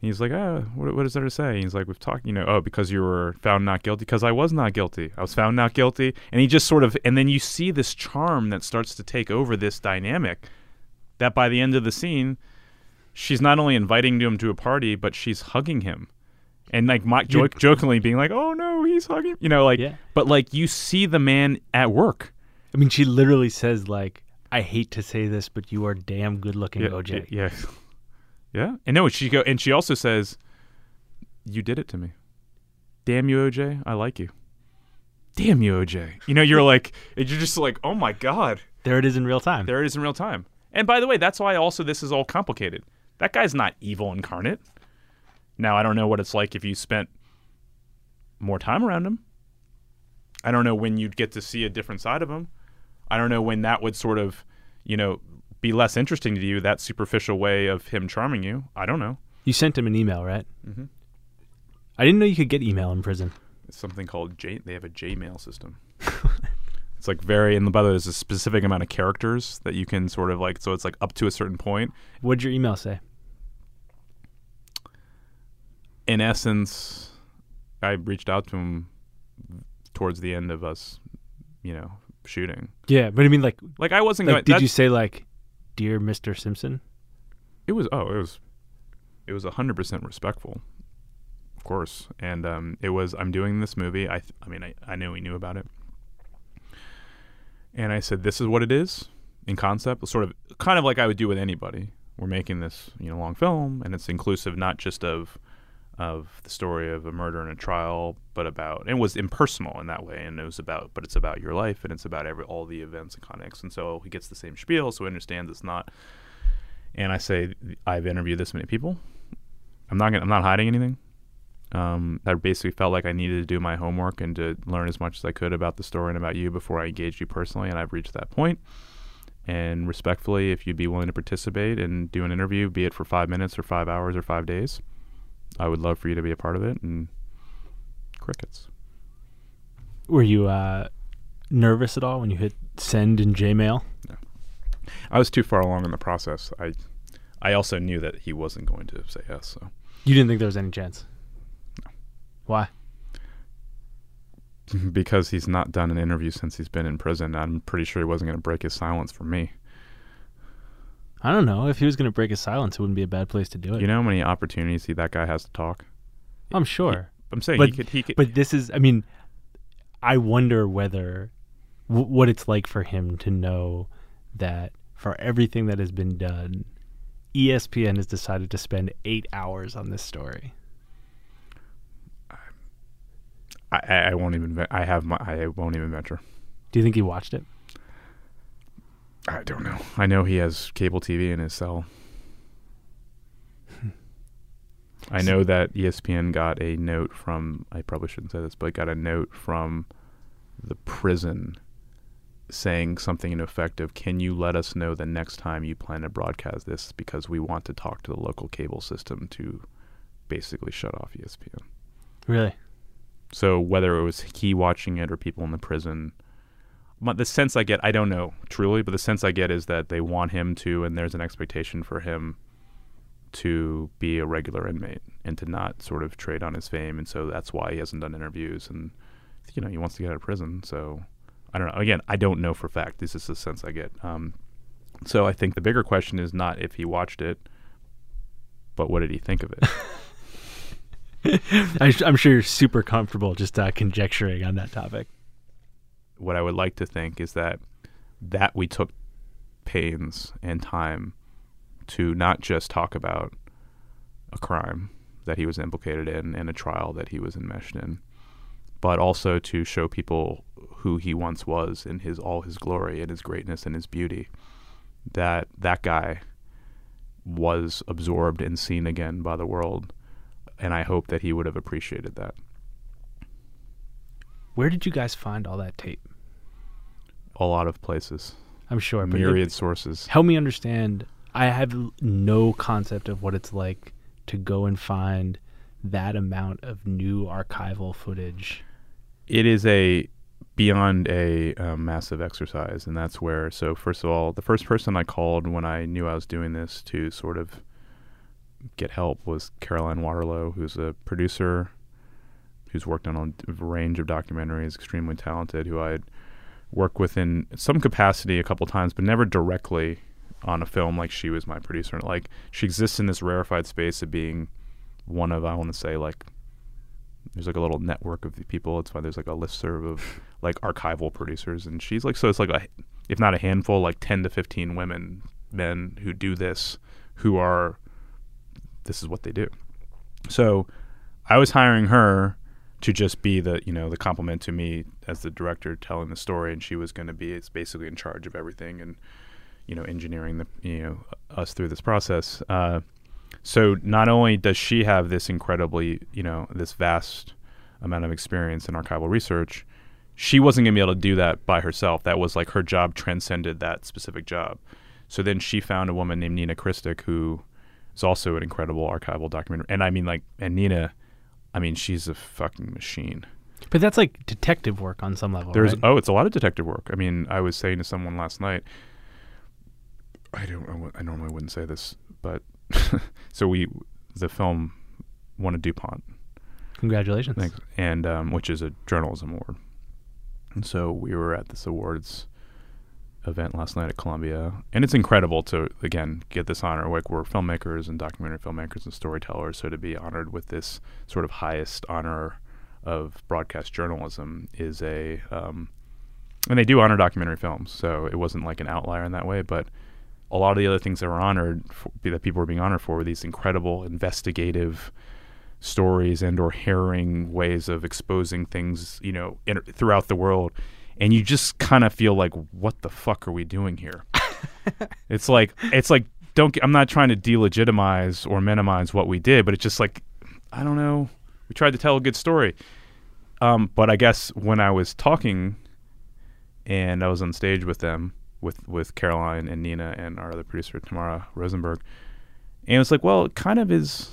he's like, oh, what is there to say? He's like, we've talked, you know, oh, because you were found not guilty. Because I was not guilty. I was found not guilty. And he just sort of, and then you see this charm that starts to take over this dynamic that by the end of the scene, she's not only inviting him to a party, but she's hugging him. And like Mike jokingly being like, oh, no, he's hugging. You know, like, yeah. But like you see the man at work. I mean, she literally says like, I hate to say this, but you are damn good looking, yeah, OJ. Yeah. Yeah. And no, she also says, you did it to me. Damn you, OJ. I like you. Damn you, OJ. You know, you're like, you're just like, oh my God. There it is in real time. There it is in real time. And by the way, that's why also this is all complicated. That guy's not evil incarnate. Now, I don't know what it's like if you spent more time around him. I don't know when you'd get to see a different side of him. I don't know when that would sort of, you know, be less interesting to you, that superficial way of him charming you. I don't know. You sent him an email, right? Mm-hmm. I didn't know you could get email in prison. It's something called they have a J-mail system. It's like very, and by the way, there's a specific amount of characters that you can sort of like, so it's like up to a certain point. What'd your email say? In essence, I reached out to him towards the end of us, you know, shooting. Yeah, but I mean, like I wasn't. Like, did you say like, "Dear Mr. Simpson"? It was 100% respectful, of course. And it was, I'm doing this movie. I knew he knew about it, and I said, "This is what it is in concept." Sort of, kind of like I would do with anybody. We're making this, you know, long film, and it's inclusive not just of the story of a murder and a trial, but about, it was impersonal in that way, and it was about, but it's about your life, and it's about all the events and context, and so he gets the same spiel, so he understands it's not. And I say, I've interviewed this many people. I'm not hiding anything. I basically felt like I needed to do my homework and to learn as much as I could about the story and about you before I engaged you personally, and I've reached that point. And respectfully, if you'd be willing to participate and do an interview, be it for 5 minutes or 5 hours or 5 days, I would love for you to be a part of it. And crickets. Were you nervous at all when you hit send in J-mail? No. I was too far along in the process. I also knew that he wasn't going to say yes. So you didn't think there was any chance? No. Why? Because he's not done an interview since he's been in prison. I'm pretty sure he wasn't going to break his silence for me. I don't know. If he was going to break his silence, it wouldn't be a bad place to do it. You know how many opportunities that guy has to talk? I'm sure. I'm saying he could. But this is, I mean, I wonder whether what it's like for him to know that for everything that has been done, ESPN has decided to spend 8 hours on this story. I won't even. I won't even venture. Do you think he watched it? I don't know. I know he has cable TV in his cell. I know that ESPN got a note from, I probably shouldn't say this, but got a note from the prison saying something in effect of, can you let us know the next time you plan to broadcast this, because we want to talk to the local cable system to basically shut off ESPN. Really? So whether it was he watching it or people in the prison, the sense I get, I don't know truly, but the sense I get is that they want him to, and there's an expectation for him to be a regular inmate and to not sort of trade on his fame, and so that's why he hasn't done interviews, and you know, he wants to get out of prison. So I don't know. Again, I don't know for a fact. This is the sense I get. So I think the bigger question is not if he watched it, but what did he think of it? I'm sure you're super comfortable just conjecturing on that topic. What I would like to think is that we took pains and time to not just talk about a crime that he was implicated in and a trial that he was enmeshed in, but also to show people who he once was in his all his glory and his greatness and his beauty, that guy was absorbed and seen again by the world, and I hope that he would have appreciated that. Where did you guys find all that tape? A lot of places. I'm sure. Myriad sources. Help me understand. I have no concept of what it's like to go and find that amount of new archival footage. It is beyond a massive exercise, and that's where, so first of all, the first person I called when I knew I was doing this to sort of get help was Caroline Waterlow, who's a producer who's worked on a range of documentaries, extremely talented, who I had worked with in some capacity a couple times, but never directly on a film. Like, she was my producer. Like, she exists in this rarefied space of being one of, I want to say, like, there's like a little network of the people. It's why there's like a listserv of like archival producers. And she's like, so it's like a, if not a handful, like 10 to 15 women, men who do this, who are, this is what they do. So I was hiring her to just be the, you know, the compliment to me as the director telling the story. And she was going to be, it's basically in charge of everything and, you know, engineering the, you know, us through this process. So not only does she have this incredibly, you know, this vast amount of experience in archival research, she wasn't going to be able to do that by herself. That was like her job transcended that specific job. So then she found a woman named Nina Christic, who is also an incredible archival documentary. And I mean, like, and Nina, I mean, she's a fucking machine. But that's like detective work on some level. There's, right? Oh, it's a lot of detective work. I mean, I was saying to someone last night, I normally wouldn't say this, but so the film won a DuPont. Congratulations. Thanks. And which is a journalism award. And so we were at this awards event last night at Columbia, and it's incredible to, again, get this honor. Like, we're filmmakers and documentary filmmakers and storytellers, so to be honored with this sort of highest honor of broadcast journalism is a and they do honor documentary films, so it wasn't like an outlier in that way, but a lot of the other things that were honored for, that people were being honored for, were these incredible investigative stories and or harrowing ways of exposing things, you know, throughout the world. And you just kind of feel like, what the fuck are we doing here? it's like I'm not trying to delegitimize or minimize what we did, but it's just like, I don't know. We tried to tell a good story. But I guess when I was talking and I was on stage with them, with Caroline and Nina and our other producer, Tamara Rosenberg. And it's like, well, it kind of is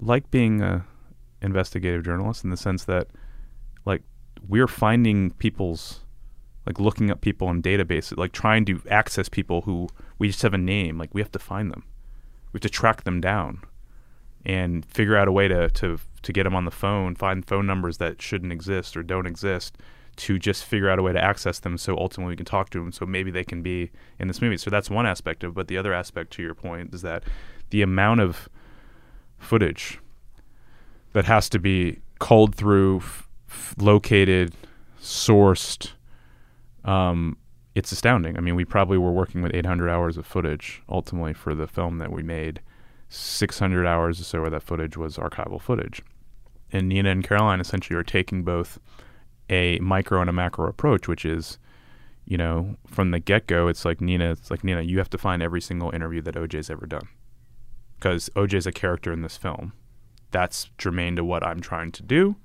like being a investigative journalist in the sense that, like, we're finding people's, like, looking up people in databases, like trying to access people who we just have a name. Like, we have to find them. We have to track them down and figure out a way to get them on the phone, find phone numbers that shouldn't exist or don't exist, to just figure out a way to access them so ultimately we can talk to them, so maybe they can be in this movie. So that's one aspect of it. But the other aspect, to your point, is that the amount of footage that has to be culled through, located, sourced, it's astounding. I mean, we probably were working with 800 hours of footage ultimately for the film that we made. 600 hours or so of that footage was archival footage. And Nina and Caroline essentially are taking both a micro and a macro approach, which is, you know, from the get-go, it's like Nina, you have to find every single interview that OJ's ever done, because OJ's a character in this film that's germane to what I'm trying to do,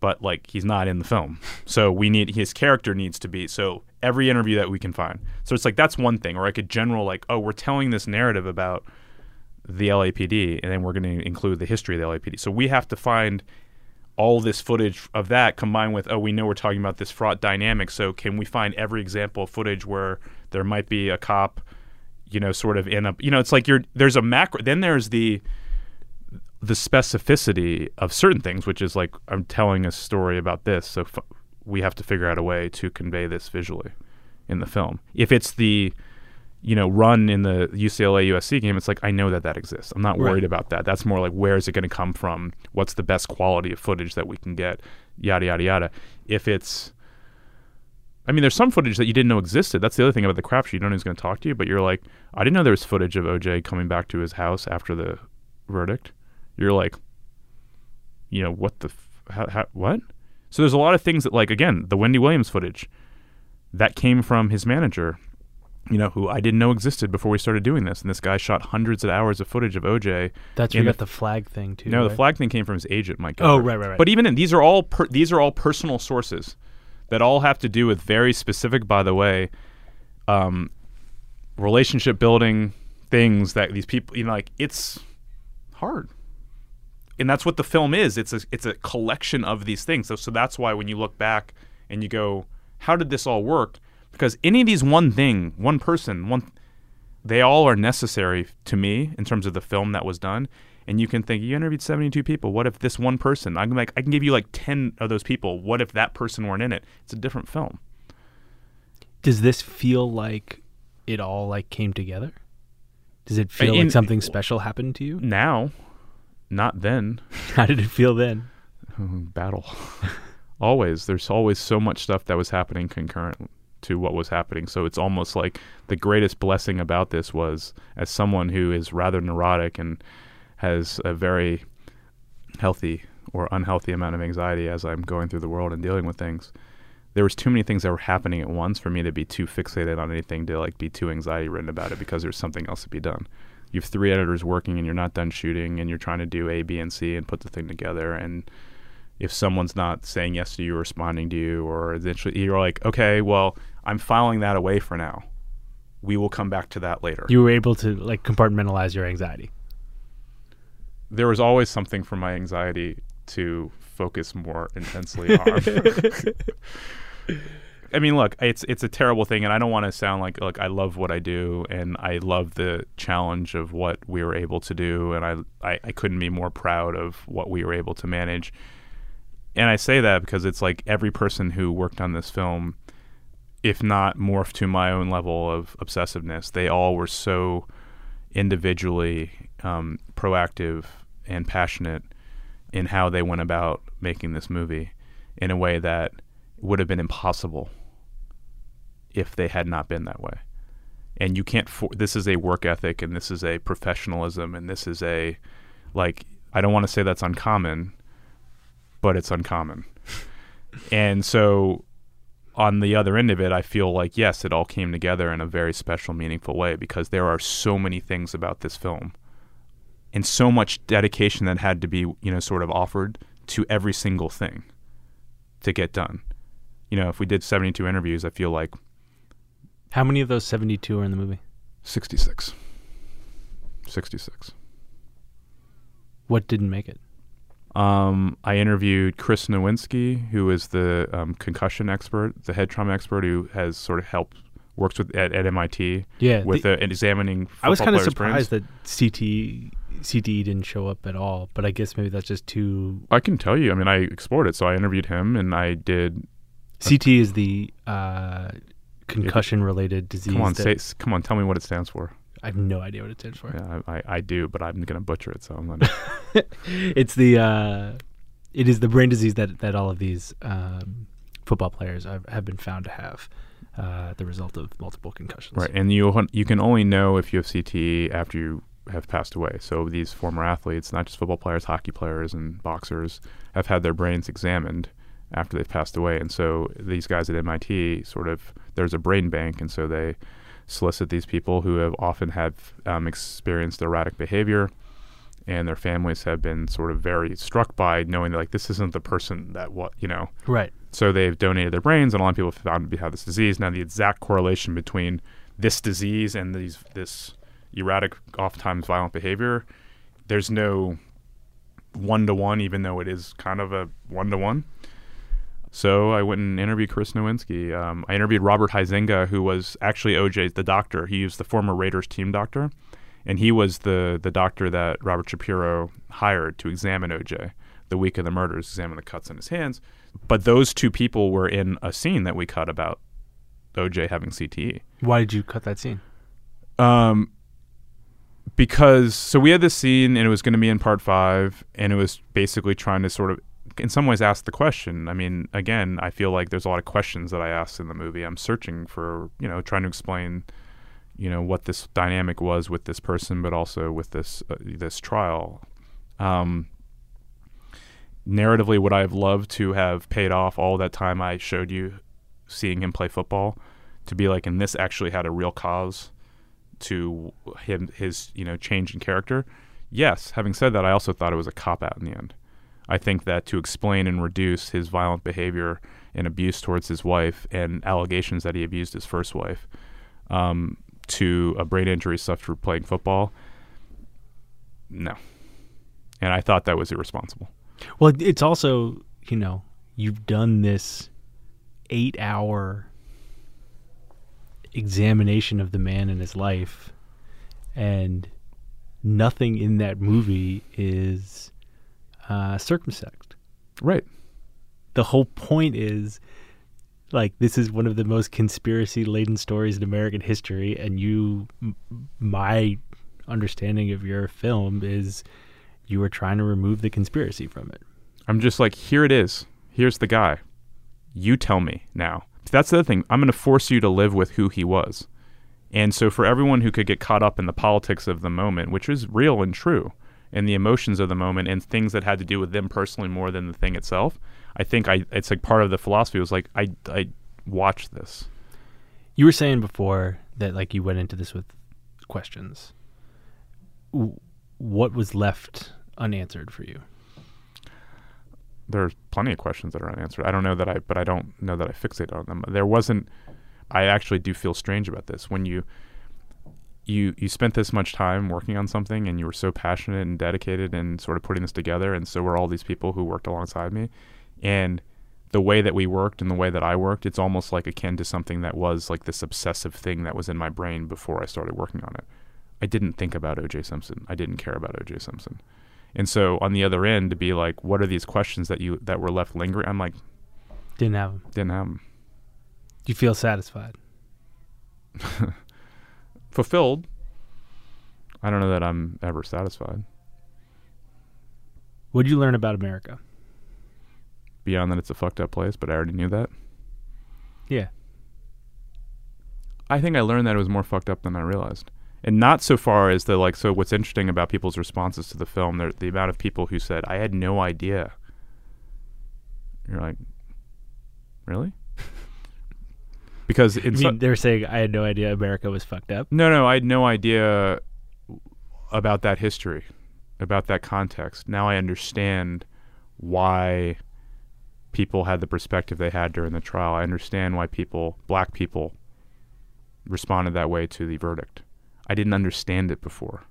but like, he's not in the film, so his character needs to be, so every interview that we can find. So it's like, that's one thing, or like a general, like, oh, we're telling this narrative about the LAPD and then we're going to include the history of the LAPD, so we have to find all this footage of that, combined with, oh, we know we're talking about this fraught dynamic, so can we find every example of footage where there might be a cop, you know, sort of in a, you know, it's like there's a macro, then there's the specificity of certain things, which is like, I'm telling a story about this, so we have to figure out a way to convey this visually in the film. If it's the, you know, run in the UCLA USC game, it's like, I know that exists. I'm not worried about that. That's more like, where is it going to come from? What's the best quality of footage that we can get? Yada, yada, yada. If it's, I mean, there's some footage that you didn't know existed. That's the other thing about the crap show. You don't know who's going to talk to you, but you're like, I didn't know there was footage of OJ coming back to his house after the verdict. You're like, you know, what the, what? So there's a lot of things that, like, again, the Wendy Williams footage that came from his manager, you know, who I didn't know existed before we started doing this. And this guy shot hundreds of hours of footage of OJ. That's where you got the flag thing too. No, right? The flag thing came from his agent, Mike. Oh, right. But even in, these are all personal sources that all have to do with very specific, by the way, relationship building things that these people, you know, like, it's hard. And that's what the film is. It's a collection of these things. So that's why when you look back and you go, how did this all work? Because any of these one thing, one person, one they all are necessary to me in terms of the film that was done. And you can think, you interviewed 72 people. What if this one person? I'm like, I can give you like 10 of those people. What if that person weren't in it? It's a different film. Does this feel like it all like came together? Does it feel like something special happened to you? Now, not then. How did it feel then? Battle. Always. There's always so much stuff that was happening concurrent to what was happening. So it's almost like the greatest blessing about this was, as someone who is rather neurotic and has a very healthy or unhealthy amount of anxiety as I'm going through the world and dealing with things, there was too many things that were happening at once for me to be too fixated on anything to like be too anxiety ridden about it, because there's something else to be done. You have three editors working and you're not done shooting and you're trying to do A, B, and C and put the thing together. And if someone's not saying yes to you or responding to you, or eventually you're like, okay, well, I'm filing that away for now. We will come back to that later. You were able to like compartmentalize your anxiety. There was always something for my anxiety to focus more intensely on. I mean, look, it's a terrible thing, and I don't want to sound like, look, I love what I do, and I love the challenge of what we were able to do, and I couldn't be more proud of what we were able to manage. And I say that because it's like every person who worked on this film, if not morphed to my own level of obsessiveness, they all were so individually proactive and passionate in how they went about making this movie in a way that would have been impossible if they had not been that way. And you can't, this is a work ethic, and this is a professionalism, and this is a, like, I don't want to say that's uncommon, but it's uncommon. And so on the other end of it, I feel like, yes, it all came together in a very special, meaningful way, because there are so many things about this film and so much dedication that had to be, sort of offered to every single thing to get done. If we did 72 interviews, I feel like... How many of those 72 are in the movie? 66. 66. What didn't make it? I interviewed Chris Nowinski, who is the concussion expert, the head trauma expert, who has sort of helped, works with at MIT with examining football players' brains. I was kind of surprised that CTE didn't show up at all, but I guess maybe that's just too... I can tell you. I mean, I explored it, so I interviewed him, and I did... CTE is the concussion-related disease. Come on, tell me what it stands for. I have no idea what it stands for. Yeah, I do, but I'm going to butcher it, so I'm going to... It is the brain disease that all of these football players have been found to have, the result of multiple concussions. Right, and you can only know if you have CTE after you have passed away. So these former athletes, not just football players, hockey players, and boxers, have had their brains examined after they've passed away. And so these guys at MIT sort of, there's a brain bank, and so they solicit these people who have often experienced erratic behavior, and their families have been sort of very struck by knowing that, like, this isn't the person that, Right. So they've donated their brains, and a lot of people have found to have this disease. Now, the exact correlation between this disease and this erratic, oftentimes violent behavior, there's no one-to-one, even though it is kind of a one-to-one. So I went and interviewed Chris Nowinski. I interviewed Robert Huizenga, who was actually OJ's, the doctor. He was the former Raiders team doctor, and he was the doctor that Robert Shapiro hired to examine OJ the week of the murders, examine the cuts on his hands. But those two people were in a scene that we cut about OJ having CTE. Why did you cut that scene? Because we had this scene, and it was going to be in part 5, and it was basically trying to sort of, in some ways, ask the question. I mean, again, I feel like there's a lot of questions that I asked in the movie. I'm searching for, trying to explain, what this dynamic was with this person, but also with this trial. Narratively, would I have loved to have paid off all that time I showed you seeing him play football to be like, and this actually had a real cause to him, his, change in character? Yes. Having said that, I also thought it was a cop-out in the end. I think that to explain and reduce his violent behavior and abuse towards his wife and allegations that he abused his first wife to a brain injury suffered playing football, no. And I thought that was irresponsible. Well, it's also, you've done this 8-hour examination of the man and his life and nothing in that movie is circumspect. Right. The whole point is, like, this is one of the most conspiracy-laden stories in American history, and my understanding of your film is you were trying to remove the conspiracy from it. I'm just like, here it is. Here's the guy. You tell me now. That's the other thing. I'm going to force you to live with who he was. And so for everyone who could get caught up in the politics of the moment, which is real and true, and the emotions of the moment and things that had to do with them personally more than the thing itself, I think it's like part of the philosophy was like, I watched this. You were saying before that, like, you went into this with questions. What was left unanswered for you? There's plenty of questions that are unanswered. I don't know that I fixated on them. I actually do feel strange about this. When you spent this much time working on something and you were so passionate and dedicated and sort of putting this together, and so were all these people who worked alongside me. And the way that we worked and the way that I worked, it's almost like akin to something that was like this obsessive thing that was in my brain before I started working on it. I didn't think about O.J. Simpson. I didn't care about O.J. Simpson. And so on the other end, to be like, what are these questions that were left lingering? I'm like, didn't have them. Do you feel satisfied? Fulfilled. I don't know that I'm ever satisfied. What did you learn about America? Beyond that it's a fucked up place, but I already knew that. Yeah. I think I learned that it was more fucked up than I realized. And not so far as the, like, so what's interesting about people's responses to the film, the amount of people who said, I had no idea. You're like, really? Because it's, I mean, they're saying I had no idea America was fucked up. No, I had no idea about that history, about that context. Now I understand why people had the perspective they had during the trial. I understand why black people, responded that way to the verdict. I didn't understand it before.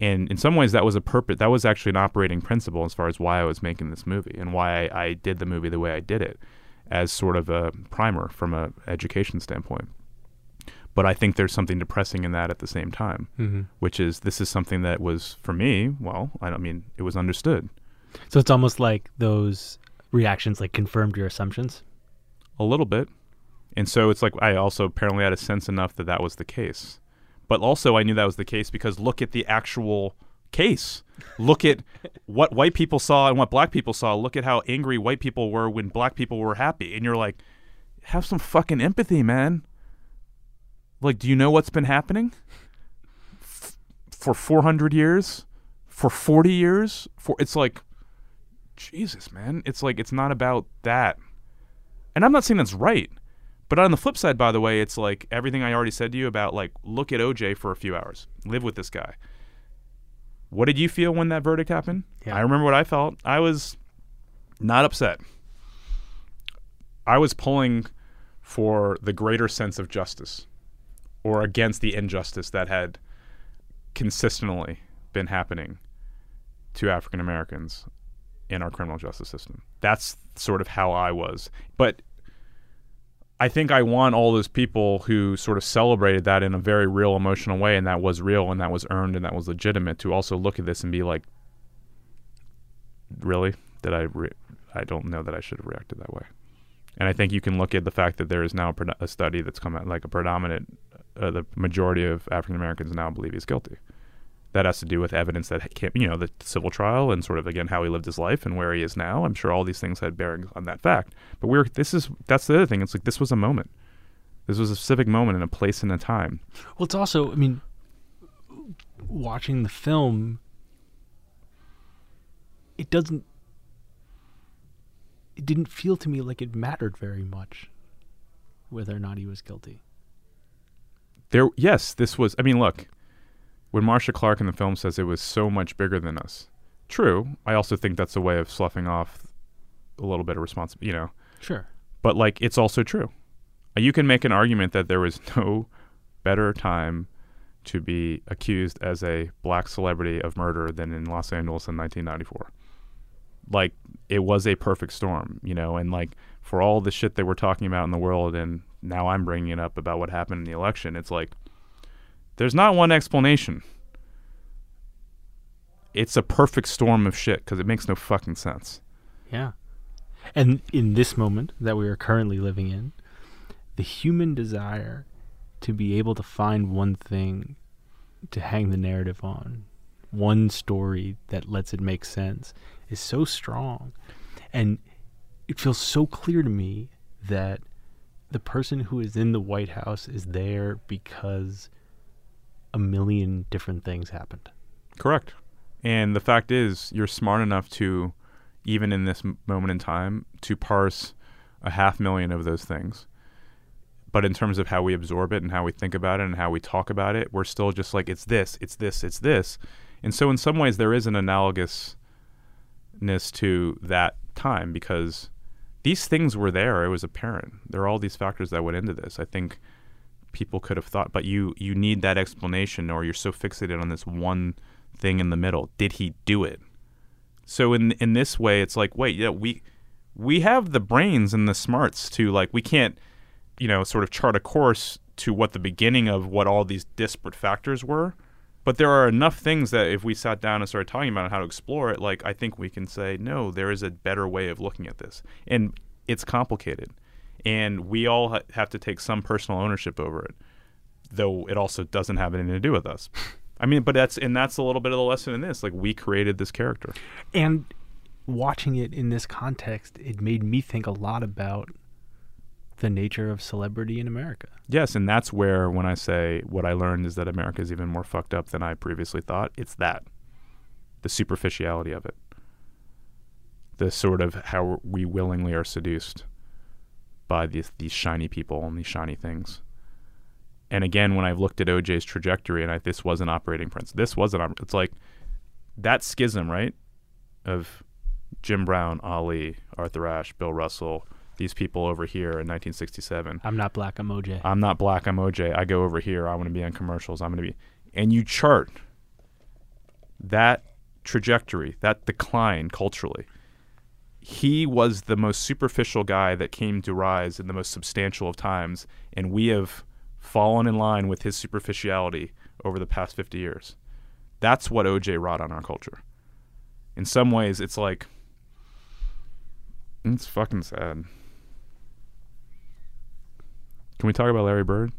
And in some ways, that was a purpose. That was actually an operating principle as far as why I was making this movie and why I did the movie the way I did it, as sort of a primer from an education standpoint. But I think there's something depressing in that at the same time, mm-hmm. which is this is something that was, for me, it was understood. So it's almost like those reactions like confirmed your assumptions? A little bit. And so it's like I also apparently had a sense enough that that was the case. But also I knew that was the case because look at the actual case. Look at what white people saw and what black people saw. Look at how angry white people were when black people were happy. And you're like, have some fucking empathy, man. Like, do you know what's been happening for 400 years? For 40 years? It's like, Jesus, man. It's like, it's not about that. And I'm not saying that's right. But on the flip side, by the way, it's like everything I already said to you about, like, look at OJ for a few hours. Live with this guy. What did you feel when that verdict happened? Yeah. I remember what I felt. I was not upset. I was pulling for the greater sense of justice or against the injustice that had consistently been happening to African Americans in our criminal justice system. That's sort of how I was. But I think I want all those people who sort of celebrated that in a very real emotional way, and that was real and that was earned and that was legitimate, to also look at this and be like, really? I don't know that I should have reacted that way. And I think you can look at the fact that there is now a study that's come out, like a predominant, the majority of African Americans now believe he's guilty. That has to do with evidence that can't, the civil trial and sort of, again, how he lived his life and where he is now. I'm sure all these things had bearings on that fact. But that's the other thing. It's like, this was a moment. This was a specific moment in a place and a time. Well, it's also, I mean, watching the film, it didn't feel to me like it mattered very much whether or not he was guilty. Yes, this was, I mean, look. When Marcia Clark in the film says it was so much bigger than us, true. I also think that's a way of sloughing off a little bit of responsibility, Sure. But, like, it's also true. You can make an argument that there was no better time to be accused as a black celebrity of murder than in Los Angeles in 1994. Like, it was a perfect storm, and, like, for all the shit that we're talking about in the world, and now I'm bringing it up about what happened in the election, it's like, There's not one explanation. It's a perfect storm of shit because it makes no fucking sense. Yeah. And in this moment that we are currently living in, the human desire to be able to find one thing to hang the narrative on, one story that lets it make sense, is so strong. And it feels so clear to me that the person who is in the White House is there because a million different things happened. Correct. And the fact is, you're smart enough to, even in this moment in time, to parse 500,000 of those things. But in terms of how we absorb it and how we think about it and how we talk about it, we're still just like, it's this, it's this, it's this. And so in some ways, there is an analogousness to that time because these things were there. It was apparent. There are all these factors that went into this. I think people could have thought, but you need that explanation, or you're so fixated on this one thing in the middle. Did he do it? So in this way, it's like, wait, yeah, we have the brains and the smarts to, like, we can't, sort of chart a course to what the beginning of what all these disparate factors were. But there are enough things that if we sat down and started talking about how to explore it, like, I think we can say, no, there is a better way of looking at this. And it's complicated. And we all have to take some personal ownership over it, though it also doesn't have anything to do with us. I mean, that's a little bit of the lesson in this. Like, we created this character. And watching it in this context, it made me think a lot about the nature of celebrity in America. Yes, and that's where, when I say what I learned is that America is even more fucked up than I previously thought, it's that. The superficiality of it. The sort of how we willingly are seduced by these shiny people and these shiny things. And again, when I've looked at OJ's trajectory, and this was an operating principle. It's like that schism, right? Of Jim Brown, Ali, Arthur Ashe, Bill Russell, these people over here in 1967. I'm not black, I'm OJ. I'm not black, I'm OJ. I go over here, I want to be on commercials, I'm going to be... And you chart that trajectory, that decline culturally. He was the most superficial guy that came to rise in the most substantial of times, and we have fallen in line with his superficiality over the past 50 years. That's what OJ wrought on our culture. In some ways, it's like, it's fucking sad. Can we talk about Larry Bird?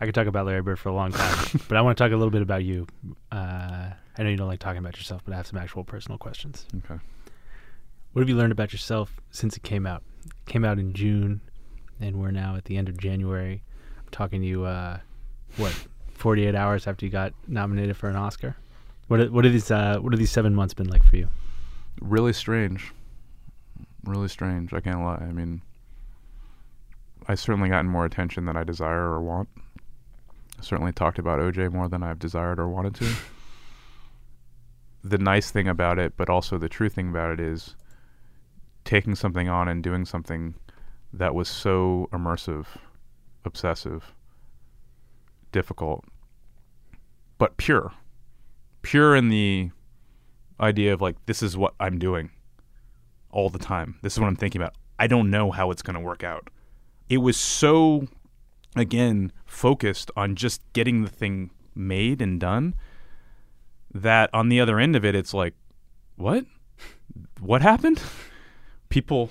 I could talk about Larry Bird for a long time, but I want to talk a little bit about you. I know you don't like talking about yourself, but I have some actual personal questions. Okay. What have you learned about yourself since it came out? It came out in June, and we're now at the end of January. I'm talking to you, 48 hours after you got nominated for an Oscar? What have these 7 months been like for you? Really strange. Really strange. I can't lie. I mean, I've certainly gotten more attention than I desire or want. I certainly talked about OJ more than I've desired or wanted to. The nice thing about it, but also the true thing about it, is taking something on and doing something that was so immersive, obsessive, difficult, but pure. Pure in the idea of, like, this is what I'm doing all the time. This is what I'm thinking about. I don't know how it's going to work out. It was so, again, focused on just getting the thing made and done that on the other end of it, it's like, what? What happened? People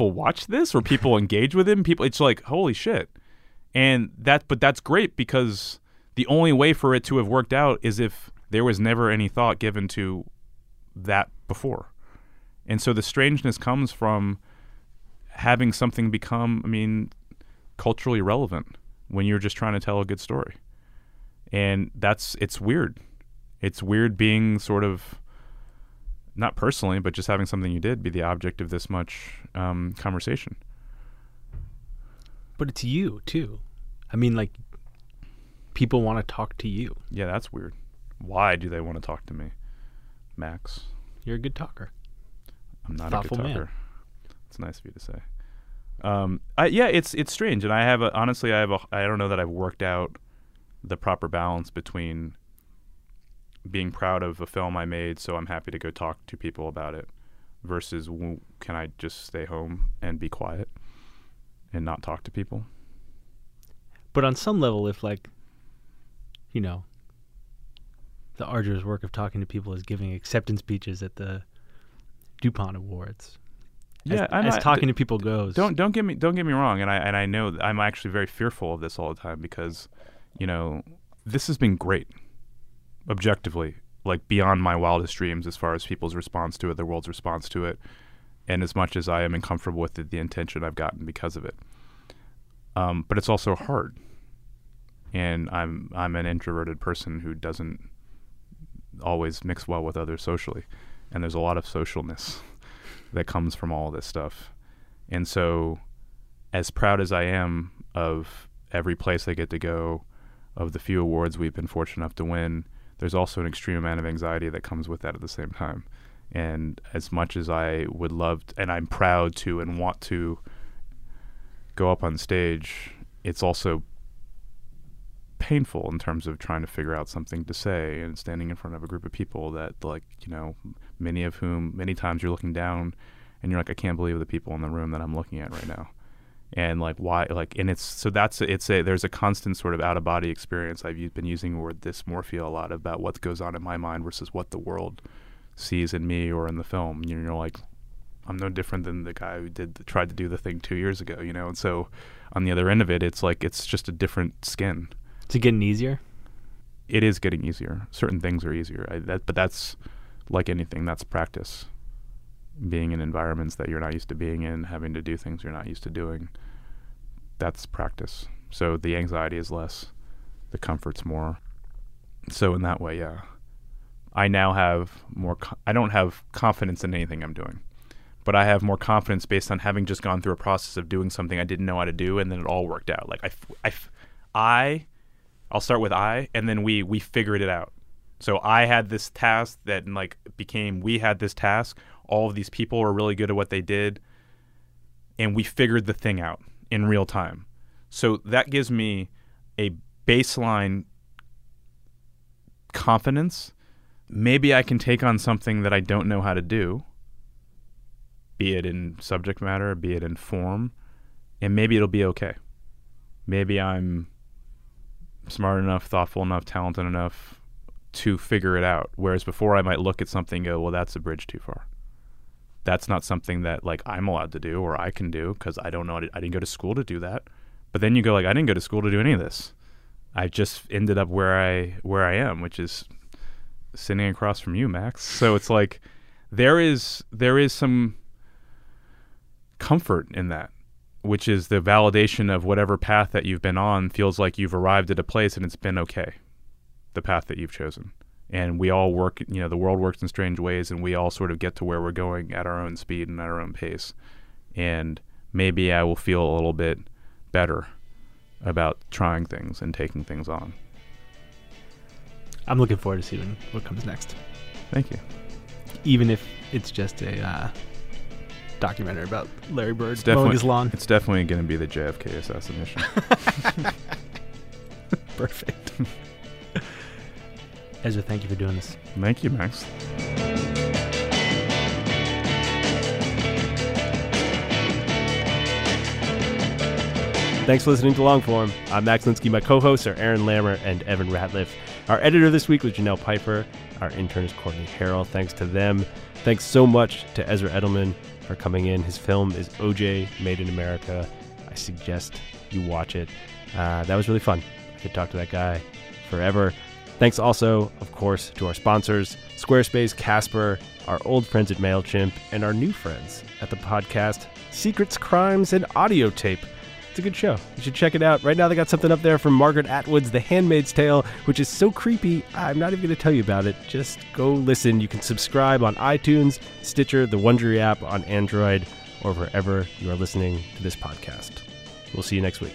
watch this, or people engage with him. It's like, holy shit. And that's great, because the only way for it to have worked out is if there was never any thought given to that before. And so the strangeness comes from having something become, culturally relevant when you're just trying to tell a good story. And it's weird. It's weird being sort of, not personally, but just having something you did be the object of this much conversation. But it's you, too. People want to talk to you. Yeah, that's weird. Why do they want to talk to me, Max? You're a good talker. I'm not a good talker. It's nice of you to say. It's strange, and I don't know that I've worked out the proper balance between being proud of a film I made, so I'm happy to go talk to people about it, versus can I just stay home and be quiet and not talk to people? But on some level, if you know, the arduous work of talking to people is giving acceptance speeches at the DuPont Awards. Yeah, as talking to people goes. Don't get me wrong, and I know that I'm actually very fearful of this all the time because, you know, this has been great, objectively, like beyond my wildest dreams as far as people's response to it, the world's response to it, and as much as I am uncomfortable with it, the intention I've gotten because of it. But it's also hard, and I'm an introverted person who doesn't always mix well with others socially, and there's a lot of socialness that comes from all this stuff. And so as proud as I am of every place I get to go, of the few awards we've been fortunate enough to win, there's also an extreme amount of anxiety that comes with that at the same time. And as much as I would love to, and I'm proud to and want to go up on stage, it's also painful in terms of trying to figure out something to say and standing in front of a group of people that, like, you know, many of whom, many times you're looking down and you're like, I can't believe the people in the room that I'm looking at right now. And like, why, like, and it's, so that's, it's a, there's a constant sort of out of body experience. I've been using the word dysmorphia a lot about what goes on in my mind versus what the world sees in me or in the film. You know, like, I'm no different than the guy who tried to do the thing 2 years ago, you know? And so on the other end of it, it's like, it's just a different skin. Is it getting easier? It is getting easier. Certain things are easier. But that's like anything, that's practice. Being in environments that you're not used to being in, having to do things you're not used to doing, that's practice. So the anxiety is less, the comfort's more. So in that way, yeah. I now have more, I don't have confidence in anything I'm doing, but I have more confidence based on having just gone through a process of doing something I didn't know how to do, and then it all worked out. Like I'll start with I, and then we figured it out. So I had this task that like became, we had this task. All of these people were really good at what they did. And we figured the thing out in real time. So that gives me a baseline confidence. Maybe I can take on something that I don't know how to do, be it in subject matter, be it in form, and maybe it'll be okay. Maybe I'm smart enough, thoughtful enough, talented enough to figure it out. Whereas before I might look at something and go, well, that's a bridge too far. That's not something that like I'm allowed to do or I can do because I don't know. I didn't go to school to do that. But then you go like, I didn't go to school to do any of this. I just ended up where I am, which is sitting across from you, Max. So it's like there is some comfort in that, which is the validation of whatever path that you've been on feels like you've arrived at a place and it's been okay, the path that you've chosen. And we all work, you know, the world works in strange ways, and we all sort of get to where we're going at our own speed and at our own pace. And maybe I will feel a little bit better about trying things and taking things on. I'm looking forward to seeing what comes next. Thank you. Even if it's just a documentary about Larry Bird mowing his lawn. It's definitely going to be the JFK assassination. Perfect. Ezra, thank you for doing this. Thank you, Max. Thanks for listening to Longform. I'm Max Linsky. My co-hosts are Aaron Lammer and Evan Ratliff. Our editor this week was Janelle Piper. Our intern is Courtney Harrell. Thanks to them. Thanks so much to Ezra Edelman for coming in. His film is OJ Made in America. I suggest you watch it. That was really fun. I could talk to that guy forever. Thanks also, of course, to our sponsors, Squarespace, Casper, our old friends at MailChimp, and our new friends at the podcast, Secrets, Crimes, and Audio Tape. It's a good show. You should check it out. Right now they got something up there from Margaret Atwood's The Handmaid's Tale, which is so creepy, I'm not even going to tell you about it. Just go listen. You can subscribe on iTunes, Stitcher, the Wondery app on Android, or wherever you are listening to this podcast. We'll see you next week.